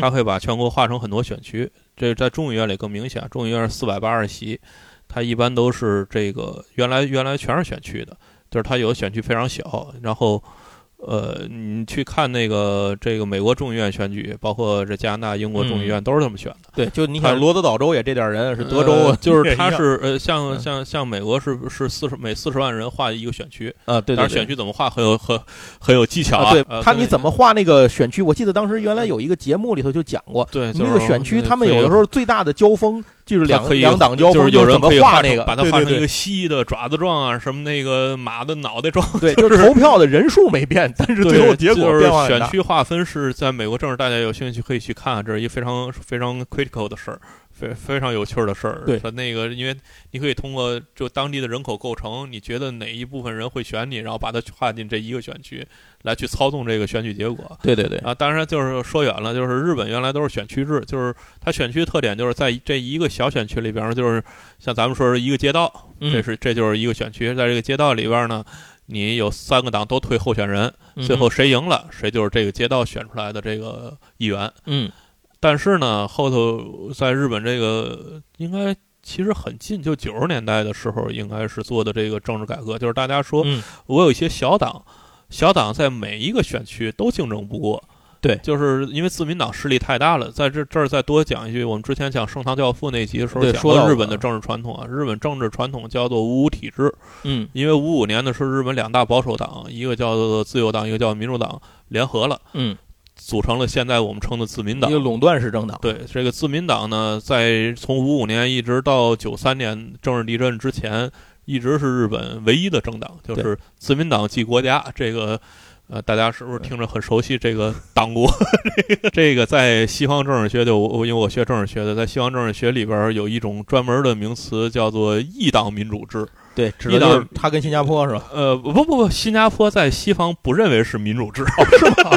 它会把全国划成很多选区。这在众议院里更明显，众议院480席，它一般都是这个原来全是选区的。就是它有选区非常小，然后你去看那个这个美国众议院选举，包括这加拿大、英国众议院都是这么选的。对，就你看罗德岛州也这点人，是德州，就是他是像美国是每40万人划一个选区啊，对，但是选区怎么划很有技巧啊。对，他你怎么划那个选区？我记得当时原来有一个节目里头就讲过，对，那个选区他们有的时候最大的交锋。就是两党交锋，就是有人可以画那个，把它画成一个蜥蜴的爪子状啊，什么那个马的脑袋状。对，就是投票的人数没变，但是最后结果变化很大。就是选区划分是在美国政治，大家有兴趣可以去看，这是一个非常非常 critical 的事儿，非常有趣的事儿。对，那个因为你可以通过就当地的人口构成，你觉得哪一部分人会选你，然后把它划进这一个选区。来去操纵这个选举结果，对对对啊！当然就是说远了，就是日本原来都是选区制，就是它选区特点就是在这一个小选区里边，就是像咱们说是一个街道，这就是一个选区，在这个街道里边呢，你有三个党都推候选人，最后谁赢了，谁就是这个街道选出来的这个议员。嗯，但是呢，后头在日本这个应该。其实很近，就90年代的时候，应该是做的这个政治改革，就是大家说，我有一些小党。小党在每一个选区都竞争不过，对，就是因为自民党势力太大了。在这儿再多讲一句，我们之前讲《圣堂教父》那集的时候讲过日本的政治传统啊，日本政治传统叫做五五体制。嗯，因为55年的时候，日本两大保守党，一个叫做自由党，一个叫民主党，联合了，组成了现在我们称的自民党，一个垄断式政党。对，这个自民党呢，在从55年一直到93年政治地震之前。一直是日本唯一的政党，就是自民党即国家。这个，大家是不是听着很熟悉？这个党国，这个在西方政治学，就因为我学政治学的，在西方政治学里边有一种专门的名词，叫做一党民主制。对，指的就是他跟新加坡是吧？不，新加坡在西方不认为是民主制，是吧？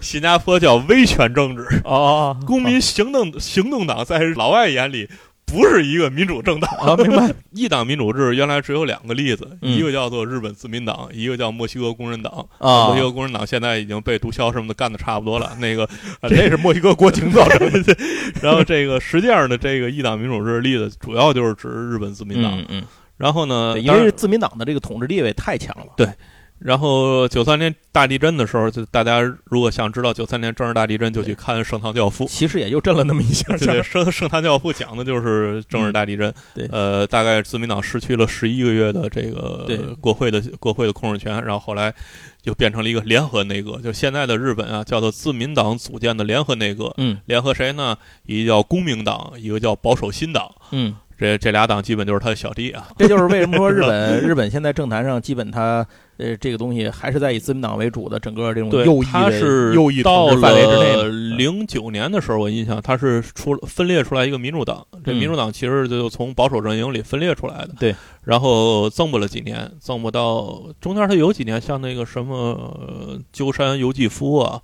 新加坡叫威权政治哦，公民行动党在老外眼里。不是一个民主政党啊，明白？一党民主制原来只有两个例子，一个叫做日本自民党，一个叫墨西哥工人党啊。墨西哥工人党现在已经被毒枭什么的干得差不多了，那个这是墨西哥国情造成的。然后这个实际上的这个一党民主制例子，主要就是指日本自民党。然后呢，因为自民党的这个统治地位太强了，对。然后93年大地震的时候，就大家如果想知道93年政治大地震，就去看《圣堂教父》。其实也就震了那么一下。对，《圣堂教父》讲的就是政治大地震。对，大概自民党失去了11个月的这个国会的控制权，然后后来就变成了一个联合内阁，就现在的日本啊，叫做自民党组建的联合内阁。联合谁呢？一个叫公明党，一个叫保守新党。这俩党基本就是他的小弟啊。这就是为什么说日本现在政坛上基本他。这个东西还是在以自民党为主的整个这种右翼的右翼统治范围之内。到了09年的时候，我印象它是分裂出来一个民主党，这民主党其实就从保守阵营里分裂出来的。对，然后增补了几年，增补到中间它有几年像那个什么鸠山由纪夫啊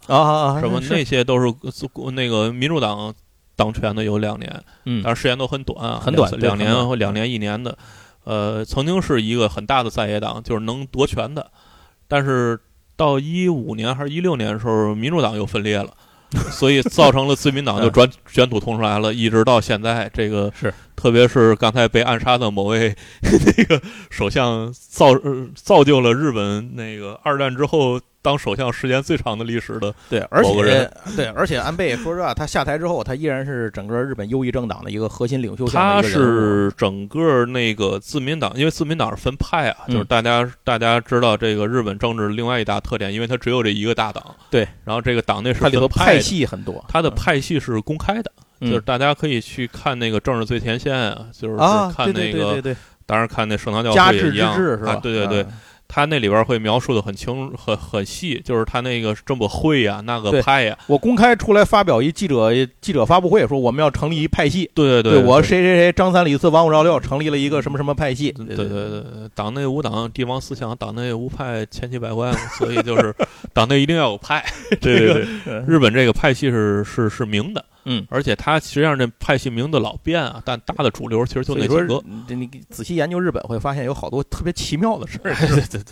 什么那些都是那个民主党当权的有2年，但是时间都很短啊，很短，2年或2年1年的。曾经是一个很大的在野党，就是能夺权的，但是到15年还是16年的时候，民主党又分裂了，所以造成了自民党就卷土重来了，一直到现在。这个是，特别是刚才被暗杀的某位那个首相造就了日本那个2战之后当首相时间最长的历史的某个人。对，而且安倍说实话，他下台之后，他依然是整个日本右翼政党的一个核心领袖。他是整个那个自民党，因为自民党是分派啊，就是大家知道这个日本政治另外一大特点，因为它只有这一个大党。对，然后这个党内是分派的，它里头派系很多，它的派系是公开的，就是大家可以去看那个《政治最前线》啊，就是看那个，对，当然看那《圣堂教父》也一样，是吧？对。他那里边会描述的很清楚很细，就是他那个这么会呀，那个派呀。我公开出来发表一记者发布会，说我们要成立一派系。对，我谁张三李四王五赵六成立了一个什么什么派系。对，党内无党，帝王思想，党内无派，千奇百怪，所以就是党内一定要有派。对，日本这个派系是明的。而且他实际上这派系名字老变啊，但大的主流其实就那几个。你仔细研究日本会发现有好多特别奇妙的事儿。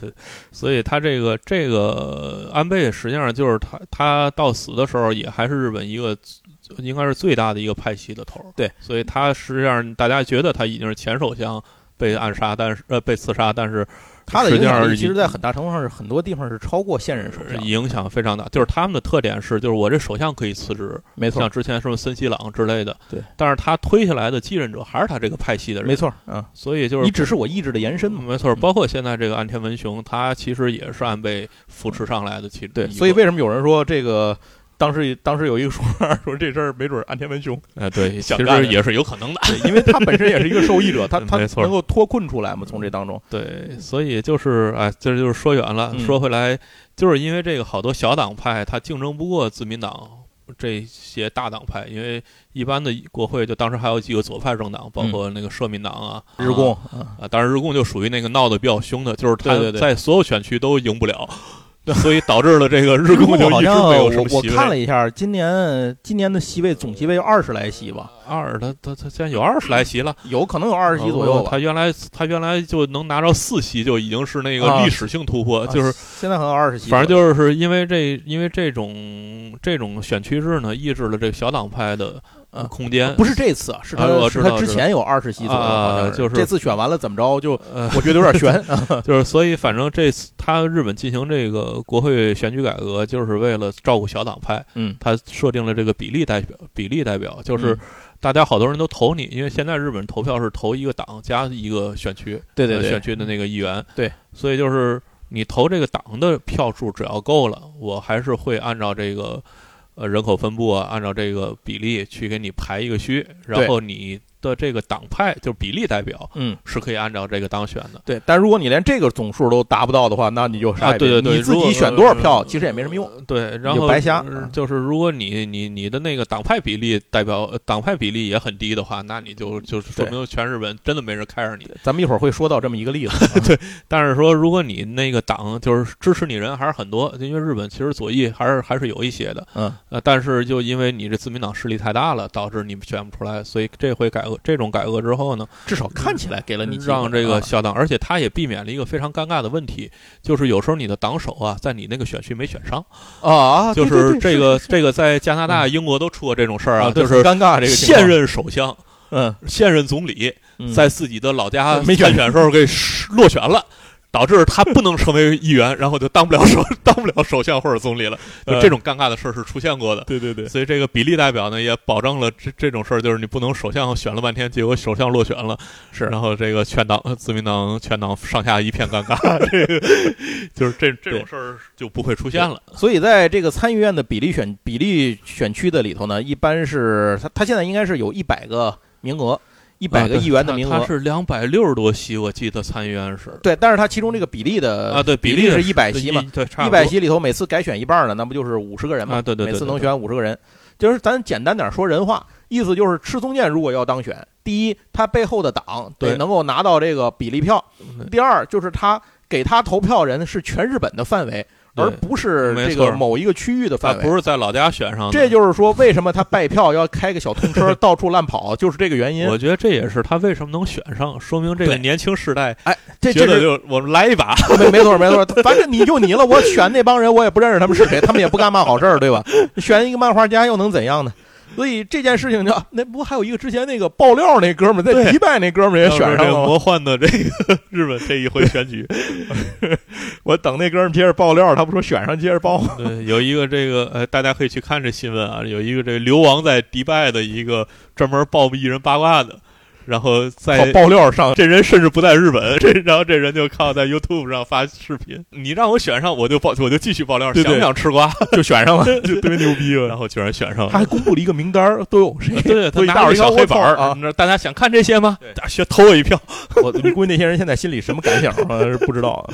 对，所以他这个安倍实际上就是他到死的时候也还是日本一个应该是最大的一个派系的头。对，所以他实际上大家觉得他已经是前首相被暗杀，但是被刺杀，但是他的影响力其实在很大程度上是很多地方是超过现任首相，影响非常大。就是他们的特点是，就是我这首相可以辞职，没错，像之前说森西朗之类的，对。但是他推下来的继任者还是他这个派系的人，没错啊。所以就是你只是我意志的延伸嘛，没错。包括现在这个岸田文雄，他其实也是按被扶持上来的，其实对。所以为什么有人说这个？当时有一个说法说这事儿没准岸田文雄哎，对，其实也是有可能的，因为他本身也是一个受益者，他能够脱困出来嘛，从这当中。对，所以就是哎，这就是说远了。说回来，就是因为这个好多小党派他竞争不过自民党这些大党派，因为一般的国会就当时还有几个左派政党，包括那个社民党啊、日共啊，当然日共就属于那个闹得比较凶的，就是他在所有选区都赢不了。所以导致了这个日共就一直没有什么席位。我看了一下，今年的席位总席位20来席吧。他现在有20来席了，有可能有20席左右吧。他原来就能拿到4席，就已经是那个历史性突破，就是现在可能20席。反正就是因为这种选区制呢，抑制了这个小党派的空间。不是这次啊，是他之前有20席左右，就是这次选完了怎么着，就我觉得有点悬。就是所以反正这次他日本进行这个国会选举改革，就是为了照顾小党派，他设定了这个比例代表，就是大家好多人都投你，因为现在日本投票是投一个党加一个选区，对，选区的那个议员，对，所以就是你投这个党的票数只要够了，我还是会按照这个。人口分布啊，按照这个比例去给你排一个区，然后你的这个党派就是比例代表，是可以按照这个当选的。对，但如果你连这个总数都达不到的话，那你就啥也别，对，你自己选多少票其实也没什么用。对，然后白瞎。就是如果你的那个党派比例代表党派比例也很低的话，那你就说明全日本真的没人开着你。咱们一会儿会说到这么一个例子。对，但是说如果你那个党就是支持你人还是很多，因为日本其实左翼还是有一些的，但是就因为你这自民党势力太大了，导致你选不出来，所以这回改革之后呢，至少看起来给了你让这个小党，而且他也避免了一个非常尴尬的问题，就是有时候你的党首啊，在你那个选区没选上啊，就是这个在加拿大、英国都出过这种事儿啊，就是尴尬这个现任首相。现任总理在自己的老家参选的时候给落选了。导致他不能成为议员，然后就当不了首相或者总理了，就这种尴尬的事儿是出现过的。对，所以这个比例代表呢，也保证了这种事儿，就是你不能首相选了半天，结果首相落选了，是，然后这个自民党全党上下一片尴尬，就是这种事儿就不会出现了。所以在这个参议院的比例选区的里头呢，一般是他现在应该是有100个名额。100个议员的名额，他是260多席，我记得参议院是。对，但是他其中这个比例的啊，对，比例是100席嘛，对，100席里头每次改选一半呢，那不就是50个人嘛？啊，对，每次能选50个人，就是咱简单点说人话，意思就是赤松健如果要当选，第一，他背后的党对能够拿到这个比例票；第二，就是他给他投票人是全日本的范围。而不是这个某一个区域的范围，不是在老家选上的。这就是说，为什么他拜票要开个小通车到处乱跑，就是这个原因。我觉得这也是他为什么能选上，说明这个年轻世代，哎，这就我们来一把，没错，反正你就你了，我选那帮人我也不认识他们是谁，他们也不干嘛好事儿，对吧？选一个漫画家又能怎样呢？所以这件事情就那不还有一个之前那个爆料那哥们儿在迪拜那哥们儿也选上了，这个魔幻的这个日本这一回选举，我等那哥们儿接着爆料，他不说选上接着爆。对，有一个这个大家可以去看这新闻啊，有一个这个流亡在迪拜的一个专门爆艺人八卦的。然后在爆料上，这人甚至不在日本，然后这人就靠在 YouTube 上发视频。你让我选上，我就继续爆料，想不想吃瓜就选上了，就特别牛逼了。然后居然选上了，他还公布了一个名单，都有谁？对，他拿着一小黑板啊，大家想看这些吗？大学投我一票。我估计那些人现在心里什么感想啊？不知道啊。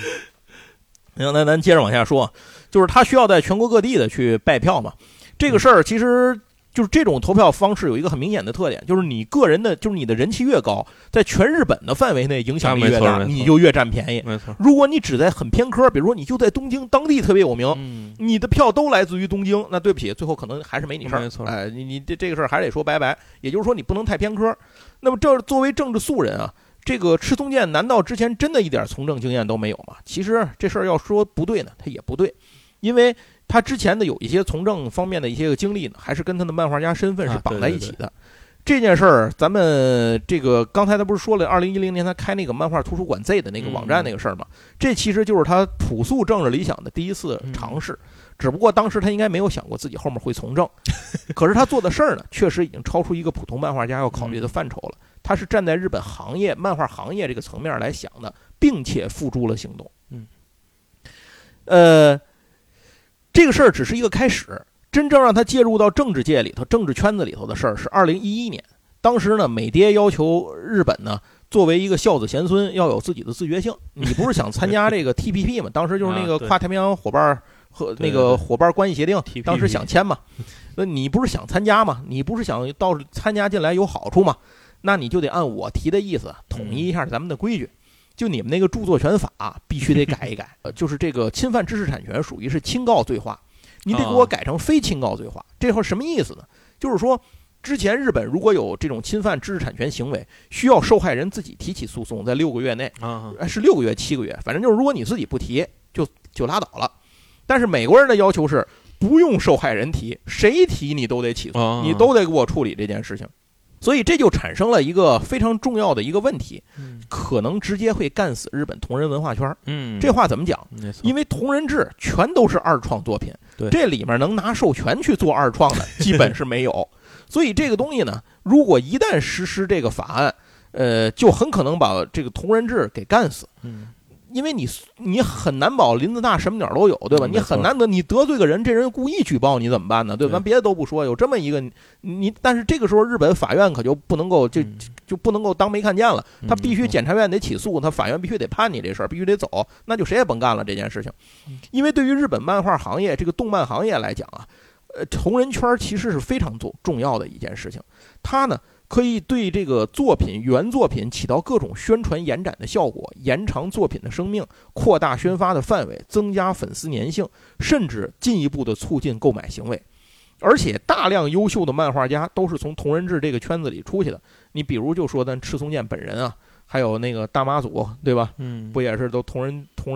那咱接着往下说，就是他需要在全国各地的去拜票嘛。这个事儿其实。就是这种投票方式有一个很明显的特点，就是你个人的，就是你的人气越高，在全日本的范围内影响力越大，你就越占便宜。没错，如果你只在很偏科，比如说你就在东京当地特别有名，你的票都来自于东京，那对不起，最后可能还是没你事儿。没错，哎，你这个事儿还得说拜拜。也就是说，你不能太偏科。那么，这作为政治素人啊，这个赤松健难道之前真的一点从政经验都没有吗？其实这事儿要说不对呢，他也不对，因为。他之前的有一些从政方面的一些个经历呢，还是跟他的漫画家身份是绑在一起的。这件事儿，咱们这个刚才他不是说了，2010年他开那个漫画图书馆 Z 的那个网站那个事儿吗？这其实就是他朴素政治理想的第一次尝试，只不过当时他应该没有想过自己后面会从政，可是他做的事儿呢，确实已经超出一个普通漫画家要考虑的范畴了。他是站在日本行业漫画行业这个层面来想的，并且付诸了行动。这个事儿只是一个开始。真正让他介入到政治界里头、政治圈子里头的事儿是2011年。当时呢，美爹要求日本呢，作为一个孝子贤孙，要有自己的自觉性。你不是想参加这个 TPP 嘛？当时就是那个跨太平洋伙伴和那个伙伴关系协定，当时想签嘛。那你不是想参加嘛？你不是想到参加进来有好处嘛？那你就得按我提的意思，统一一下咱们的规矩。就你们那个著作权法必须得改一改，就是这个侵犯知识产权属于是侵告罪化。你得给我改成非侵告罪化，这话什么意思呢？就是说，之前日本如果有这种侵犯知识产权行为，需要受害人自己提起诉讼，在6个月内，是6个月、7个月，反正就是如果你自己不提，就拉倒了。但是美国人的要求是，不用受害人提，谁提你都得起诉，你都得给我处理这件事情。所以这就产生了一个非常重要的一个问题，可能直接会干死日本同人文化圈。这话怎么讲？因为同人志全都是二创作品，这里面能拿授权去做二创的基本是没有。所以这个东西呢，如果一旦实施这个法案，就很可能把这个同人志给干死。因为你很难保林子大什么鸟都有，对吧？你很难得你得罪个人，这人故意举报你怎么办呢？对吧？咱别的都不说，有这么一个你，但是这个时候日本法院可就不能够就不能够当没看见了，他必须检察院得起诉，他法院必须得判你这事儿，必须得走，那就谁也甭干了这件事情。因为对于日本漫画行业这个动漫行业来讲啊，同人圈其实是非常重要的一件事情，它呢可以对这个原作品起到各种宣传延展的效果，延长作品的生命，扩大宣发的范围，增加粉丝粘性，甚至进一步的促进购买行为。而且大量优秀的漫画家都是从同人志这个圈子里出去的，你比如就说咱赤松健本人啊，还有那个大妈组，对吧？不也是都同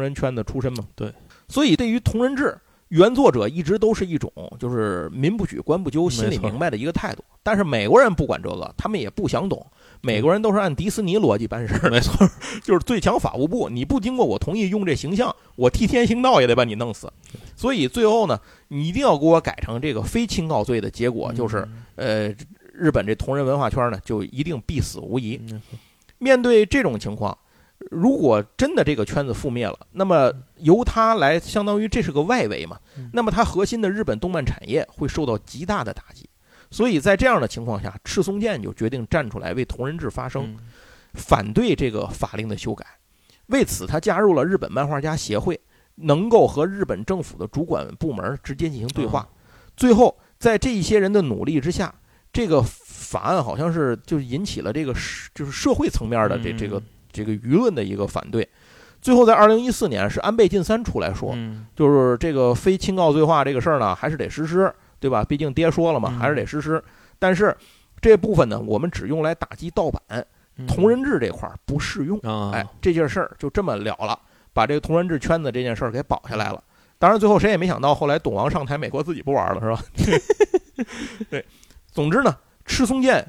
人圈子出身吗？对。所以对于同人志原作者一直都是一种就是民不举官不究，心里明白的一个态度。但是美国人不管这个，他们也不想懂，美国人都是按迪士尼逻辑办事儿，没错，就是最强法务部，你不经过我同意用这形象，我替天行道也得把你弄死。所以最后呢，你一定要给我改成这个非侵告罪的结果，就是日本这同人文化圈呢就一定必死无疑。面对这种情况，如果真的这个圈子覆灭了，那么由它来相当于这是个外围嘛，那么它核心的日本动漫产业会受到极大的打击。所以在这样的情况下，赤松健就决定站出来为同人志发声，反对这个法令的修改。为此他加入了日本漫画家协会，能够和日本政府的主管部门直接进行对话。最后在这一些人的努力之下，这个法案好像是就引起了这个就是社会层面的这个舆论的一个反对。最后在2014年是安倍晋三出来说，就是这个非侵告罪化这个事儿呢还是得实施，对吧？毕竟爹说了嘛，还是得实施。但是这部分呢我们只用来打击盗版，同人志这块不适用。这件事儿就这么了了，把这个同人志圈子这件事儿给保下来了。当然最后谁也没想到，后来董王上台，美国自己不玩了，是吧？对，总之呢，赤松健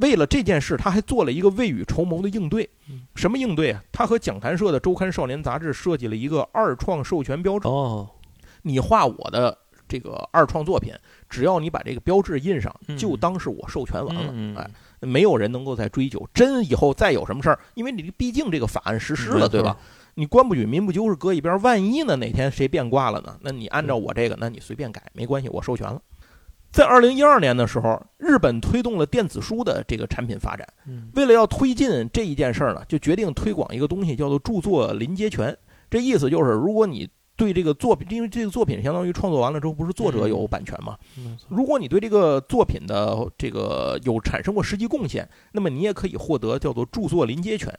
为了这件事，他还做了一个未雨绸缪的应对。什么应对啊？他和讲谈社的周刊少年杂志设计了一个二创授权标志。你画我的这个二创作品，只要你把这个标志印上，就当是我授权完了。没有人能够再追究。真以后再有什么事儿，因为你毕竟这个法案实施了，对吧？你官不举民不究是搁一边，万一呢哪天谁变卦了呢？那你按照我这个，那你随便改没关系，我授权了。在2012年的时候，日本推动了电子书的这个产品发展。为了要推进这一件事呢，就决定推广一个东西，叫做著作临接权。这意思就是，如果你对这个作品，因为这个作品相当于创作完了之后，不是作者有版权吗？如果你对这个作品的这个有产生过实际贡献，那么你也可以获得叫做著作临接权。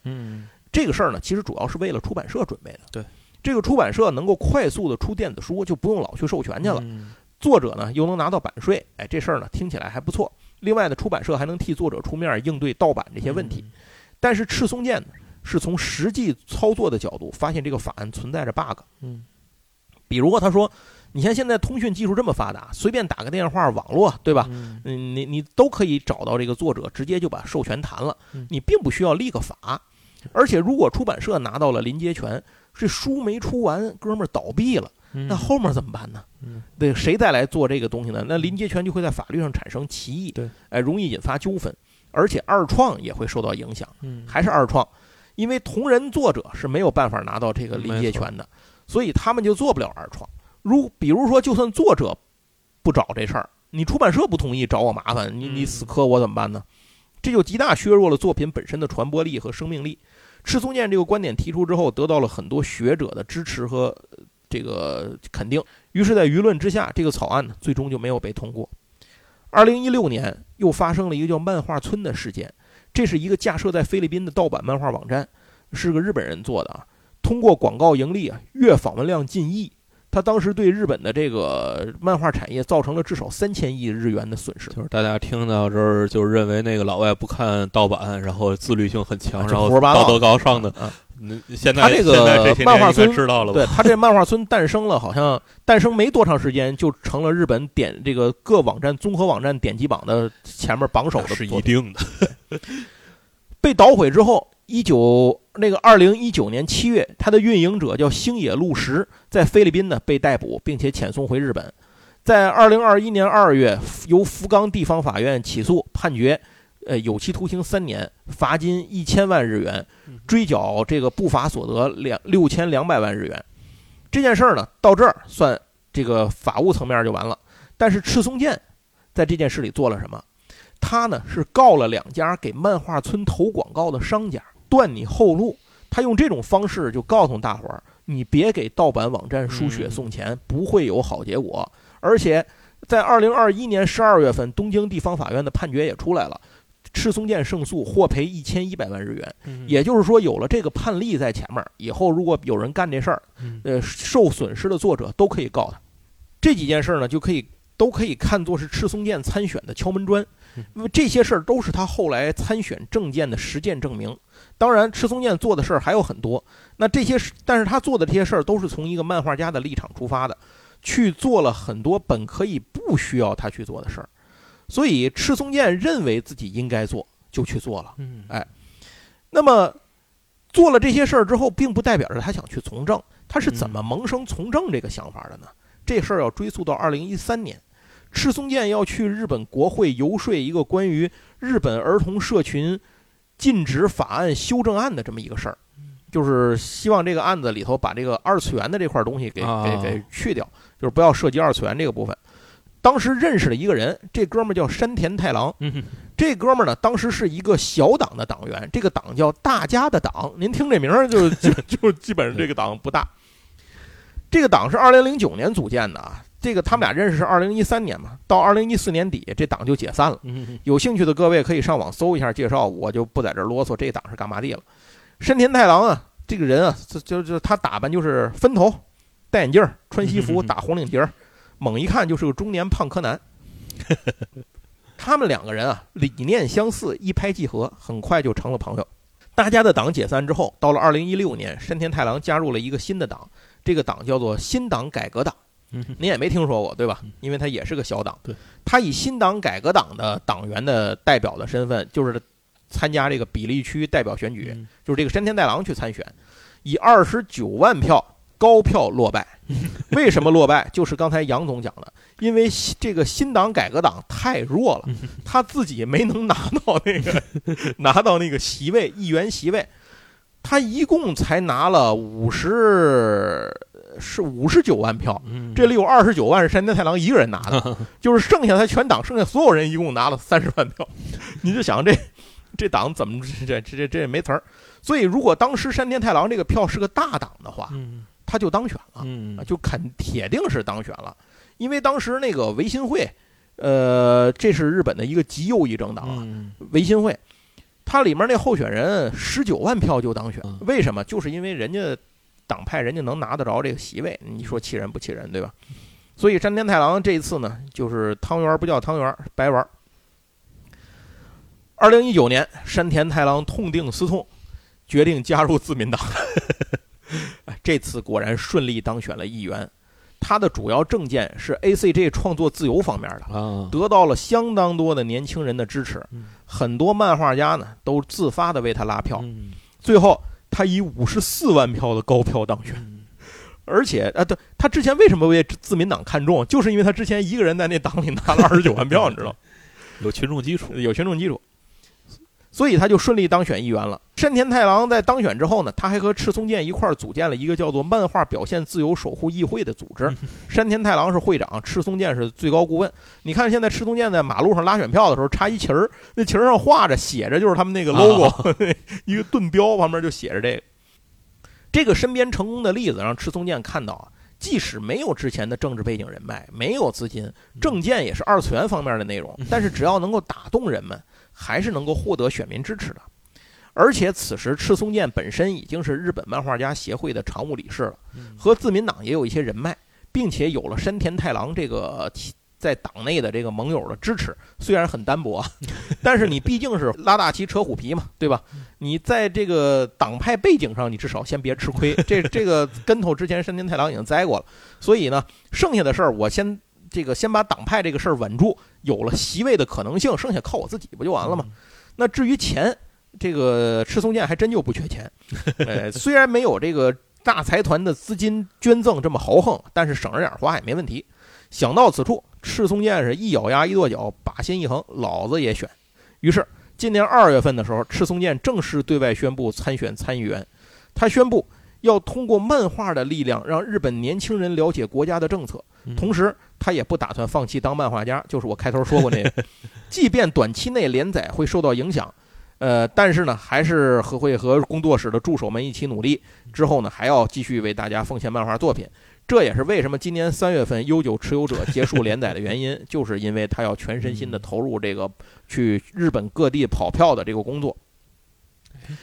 这个事儿呢，其实主要是为了出版社准备的。对，这个出版社能够快速的出电子书，就不用老去授权去了。作者呢又能拿到版税，这事儿呢听起来还不错。另外呢，出版社还能替作者出面应对盗版这些问题。但是赤松健呢，是从实际操作的角度发现这个法案存在着 bug。比如他说，你看现在通讯技术这么发达，随便打个电话，网络对吧？你都可以找到这个作者，直接就把授权谈了，你并不需要立个法。而且如果出版社拿到了临接权，这书没出完，哥们儿倒闭了，那后面怎么办呢？对，谁再来做这个东西呢？那临接权就会在法律上产生歧义，对，哎，容易引发纠纷，而且二创也会受到影响。还是二创，因为同人作者是没有办法拿到这个临接权的，所以他们就做不了二创。比如说，就算作者不找这事儿，你出版社不同意找我麻烦，你死磕我怎么办呢？这就极大削弱了作品本身的传播力和生命力。赤松健这个观点提出之后，得到了很多学者的支持和这个肯定，于是在舆论之下，这个草案呢最终就没有被通过。2016年又发生了一个叫漫画村的事件，这是一个架设在菲律宾的盗版漫画网站，是个日本人做的啊，通过广告盈利啊，月访问量近亿。他当时对日本的这个漫画产业造成了至少3000亿日元的损失。就是大家听到这儿就认为那个老外不看盗版，然后自律性很强，然后道德高尚的。现在他这个漫画村知道了吧？对，他这漫画村诞生了，好像诞生没多长时间就成了日本点这个各网站综合网站点击榜的前面榜首的，是一定的。被捣毁之后。2019年7月，他的运营者叫星野路石，在菲律宾呢被逮捕，并且遣送回日本。在2021年2月，由福冈地方法院起诉，判决，有期徒刑3年，罚金1000万日元，追缴这个不法所得6200万日元。这件事儿呢，到这儿算这个法务层面就完了。但是赤松健在这件事里做了什么？他呢是告了2家给漫画村投广告的商家。断你后路，他用这种方式就告诉大伙儿，你别给盗版网站输血送钱，不会有好结果。而且，在2021年12月份，东京地方法院的判决也出来了，赤松健胜诉，获赔1100万日元。也就是说，有了这个判例在前面，以后如果有人干这事儿，受损失的作者都可以告他。这几件事呢，都可以看作是赤松健参选的敲门砖。这些事儿都是他后来参选政见的实践证明。当然，赤松健做的事儿还有很多。那这些，但是他做的这些事儿都是从一个漫画家的立场出发的，去做了很多本可以不需要他去做的事儿。所以，赤松健认为自己应该做，就去做了。哎，那么做了这些事儿之后，并不代表着他想去从政。他是怎么萌生从政这个想法的呢？这事儿要追溯到2013年。赤松健要去日本国会游说一个关于日本儿童社群禁止法案修正案的这么一个事儿，就是希望这个案子里头把这个二次元的这块东西给去掉，就是不要涉及二次元这个部分。当时认识了一个人，这哥们儿叫山田太郎，这哥们儿呢当时是一个小党的党员，这个党叫大家的党，您听这名儿就基本上这个党不大。这个党是2009年组建的啊。这个他们俩认识是2013年嘛，到2014年底这党就解散了。有兴趣的各位可以上网搜一下介绍，我就不在这啰嗦这党是干嘛地了。山田太郎啊，这个人啊，就他打扮就是分头，戴眼镜，穿西服，打红领结，猛一看就是个中年胖柯南。他们2个人啊，理念相似，一拍即合，很快就成了朋友。大家的党解散之后，到了2016年，山田太郎加入了一个新的党，这个党叫做新党改革党。您也没听说过对吧？因为他也是个小党。他以新党改革党的党员的代表的身份，就是参加这个比例区代表选举，就是这个山田太郎去参选，以29万票高票落败。为什么落败？就是刚才杨总讲的，因为这个新党改革党太弱了，他自己没能拿到那个席位，议员席位。他一共才拿了59万票，这里有29万是山田太郎一个人拿的，就是剩下他全党剩下所有人一共拿了30万票，你就想这党怎么这也没词儿。所以如果当时山田太郎这个票是个大党的话，他就当选了，就铁定是当选了。因为当时那个维新会，这是日本的一个极右翼政党啊，维新会，他里面那候选人19万票就当选，为什么？就是因为人家。党派人家能拿得着这个席位，你说气人不气人，对吧？所以山田太郎这一次呢，就是汤圆不叫汤圆，白玩。2019年，山田太郎痛定思痛，决定加入自民党。这次果然顺利当选了议员。他的主要政见是 ACG 创作自由方面的，得到了相当多的年轻人的支持，很多漫画家呢都自发的为他拉票，最后他以54万票的高票当选。而且啊，对，他之前为什么被自民党看中，就是因为他之前一个人在那党里拿了29万票，你知道，有群众基础，有群众基础，所以他就顺利当选议员了。山田太郎在当选之后呢，他还和赤松健一块组建了一个叫做漫画表现自由守护议会的组织。山田太郎是会长，赤松健是最高顾问。你看现在赤松健在马路上拉选票的时候插一旗儿，那旗儿上画着写着就是他们那个 logo， 一个盾标旁边就写着这个。这个身边成功的例子让赤松健看到啊，即使没有之前的政治背景人脉，没有资金，政见也是二次元方面的内容，但是只要能够打动人们，还是能够获得选民支持的。而且此时赤松健本身已经是日本漫画家协会的常务理事了，和自民党也有一些人脉，并且有了山田太郎这个在党内的这个盟友的支持，虽然很单薄，但是你毕竟是拉大旗扯虎皮嘛，对吧？你在这个党派背景上，你至少先别吃亏。这个跟头之前山田太郎已经栽过了，所以呢，剩下的事儿我先这个先把党派这个事儿稳住，有了席位的可能性，剩下靠我自己不就完了吗？那至于钱，这个赤松健还真就不缺钱，虽然没有这个大财团的资金捐赠这么豪横，但是省着点花也没问题。想到此处，赤松健是一咬牙一跺脚，把心一横，老子也选。于是今年2月份的时候，赤松健正式对外宣布参选参议员。他宣布要通过漫画的力量让日本年轻人了解国家的政策，同时他也不打算放弃当漫画家，就是我开头说过那个，即便短期内连载会受到影响，但是呢还是会和工作室的助手们一起努力，之后呢还要继续为大家奉献漫画作品。这也是为什么今年3月份悠久持有者结束连载的原因，就是因为他要全身心的投入这个去日本各地跑票的这个工作，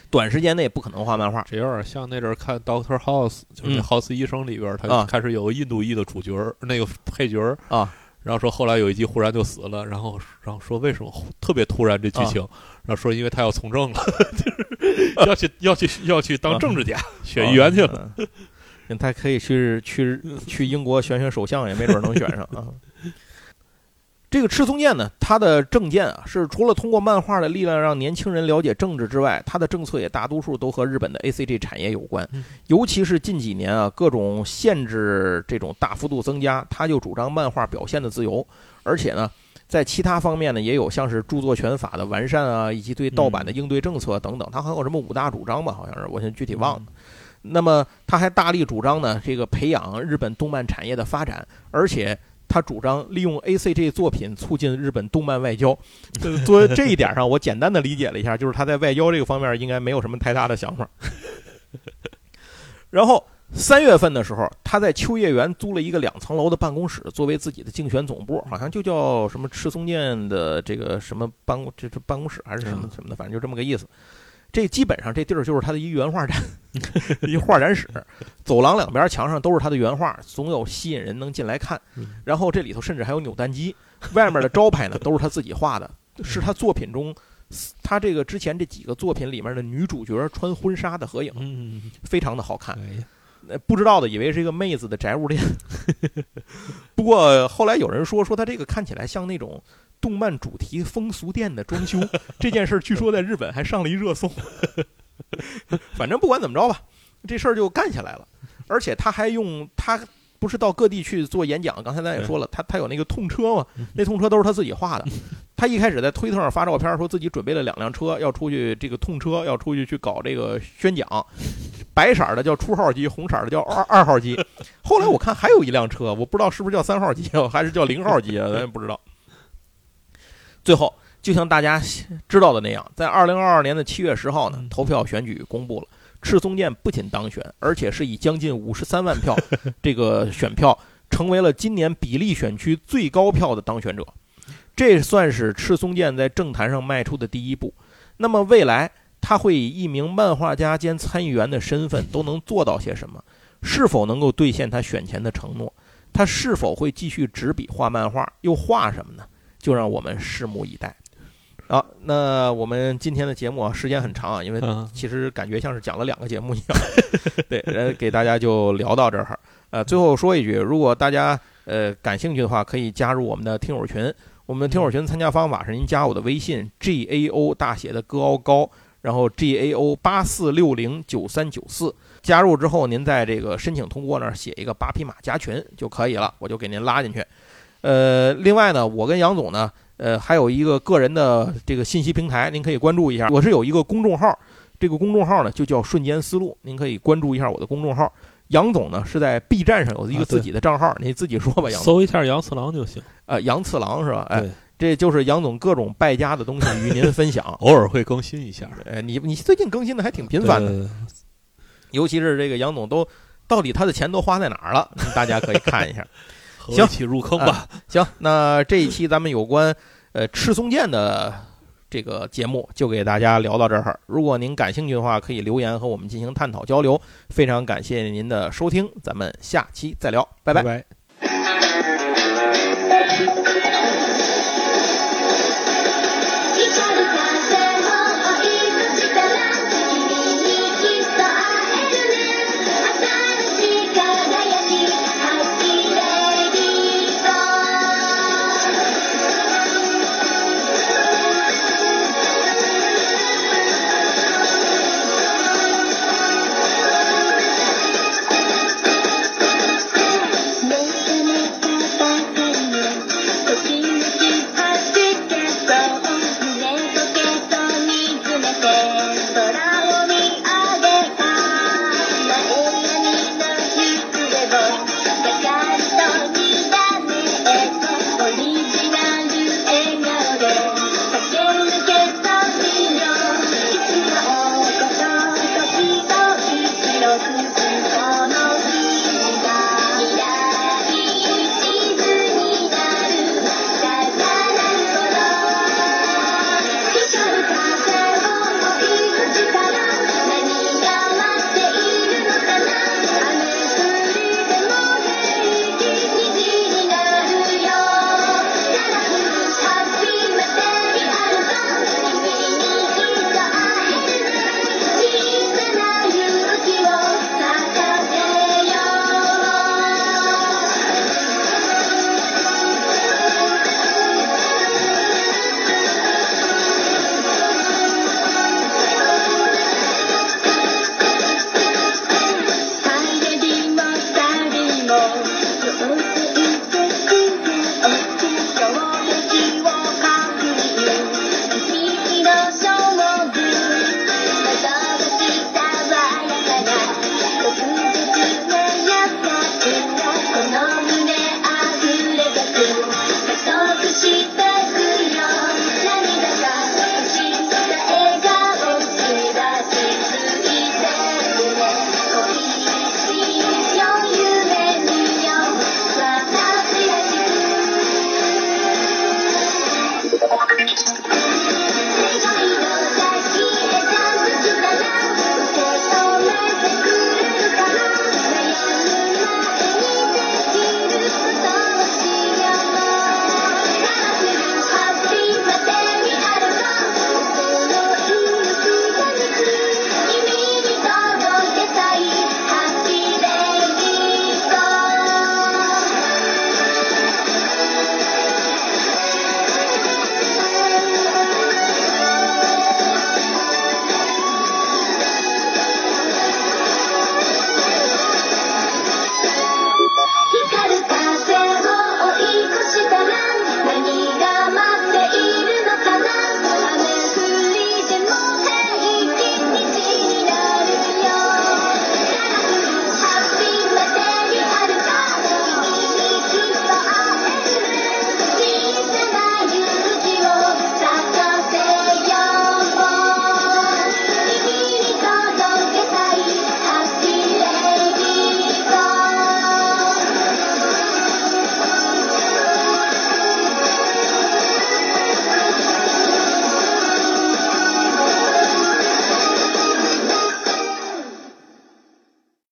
短时间内不可能画漫画。这有点像那阵儿看 Doctor House， 就是那 House 医生里边，他开始有印度裔的主角，那个配角啊，然后说后来有一集忽然就死了，然后说为什么特别突然这剧情，然后说因为他要从政了，就是要去当政治家，选议员去了。他可以去英国选首相，也没准能选上啊。这个赤松健呢，他的政见啊是除了通过漫画的力量让年轻人了解政治之外，他的政策也大多数都和日本的 ACG 产业有关。尤其是近几年啊，各种限制这种大幅度增加，他就主张漫画表现的自由，而且呢，在其他方面呢也有像是著作权法的完善啊，以及对盗版的应对政策等等。他还有什么5大主张吧，好像是我现在具体忘了。那么他还大力主张呢，这个培养日本动漫产业的发展，而且他主张利用 ACG 作品促进日本动漫外交。作为这一点上，我简单的理解了一下，就是他在外交这个方面应该没有什么太大的想法。然后3月份的时候，他在秋叶原租了一个2层楼的办公室作为自己的竞选总部，好像就叫什么赤松健的这个什么办公室还是什么什么的，反正就这么个意思。这基本上这地儿就是他的一原画展，一画展室，走廊两边墙上都是他的原画，总有吸引人能进来看。然后这里头甚至还有扭蛋机，外面的招牌呢都是他自己画的，是他作品中他这个之前这几个作品里面的女主角穿婚纱的合影，非常的好看。不知道的以为是一个妹子的宅物店，不过后来有人说他这个看起来像那种动漫主题风俗店的装修，这件事据说在日本还上了一热搜。反正不管怎么着吧，这事儿就干下来了。而且他还他不是到各地去做演讲，刚才咱也说了，他有那个痛车嘛，那痛车都是他自己画的。他一开始在推特上发照片，说自己准备了2辆车，要出去这个痛车，要出去搞这个宣讲。白色的叫初号机，红色的叫2号机。后来我看还有一辆车，我不知道是不是叫3号机还是叫0号机啊，咱也不知道。最后，就像大家知道的那样，在2022年的7月10号呢，投票选举公布了，赤松健不仅当选，而且是以将近53万票这个选票，成为了今年比例选区最高票的当选者。这算是赤松健在政坛上迈出的第一步。那么未来他会以一名漫画家兼参议员的身份都能做到些什么？是否能够兑现他选前的承诺？他是否会继续执笔画漫画？又画什么呢？就让我们拭目以待。好，那我们今天的节目啊，时间很长啊，因为其实感觉像是讲了两个节目一样。对，给大家就聊到这儿。最后说一句，如果大家感兴趣的话，可以加入我们的听友群。我们的听友群参加方法是您加我的微信 GAO 大写的哥凹高，然后 GAO 84609394。加入之后，您在这个申请通过那儿写一个八匹马加群就可以了，我就给您拉进去。另外呢，我跟杨总呢。还有一个个人的这个信息平台，您可以关注一下。我是有一个公众号，这个公众号呢就叫瞬间思路，您可以关注一下我的公众号。杨总呢是在 B 站上有一个自己的账号，你自己说吧，杨总。搜一下杨次郎就行。杨次郎是吧？哎，这就是杨总各种败家的东西与您分享，偶尔会更新一下。你最近更新的还挺频繁的，尤其是这个杨总都到底他的钱都花在哪儿了，大家可以看一下。行，一起入坑吧。行，那这一期咱们有关吃松健的这个节目就给大家聊到这儿。如果您感兴趣的话，可以留言和我们进行探讨交流。非常感谢您的收听，咱们下期再聊，拜拜。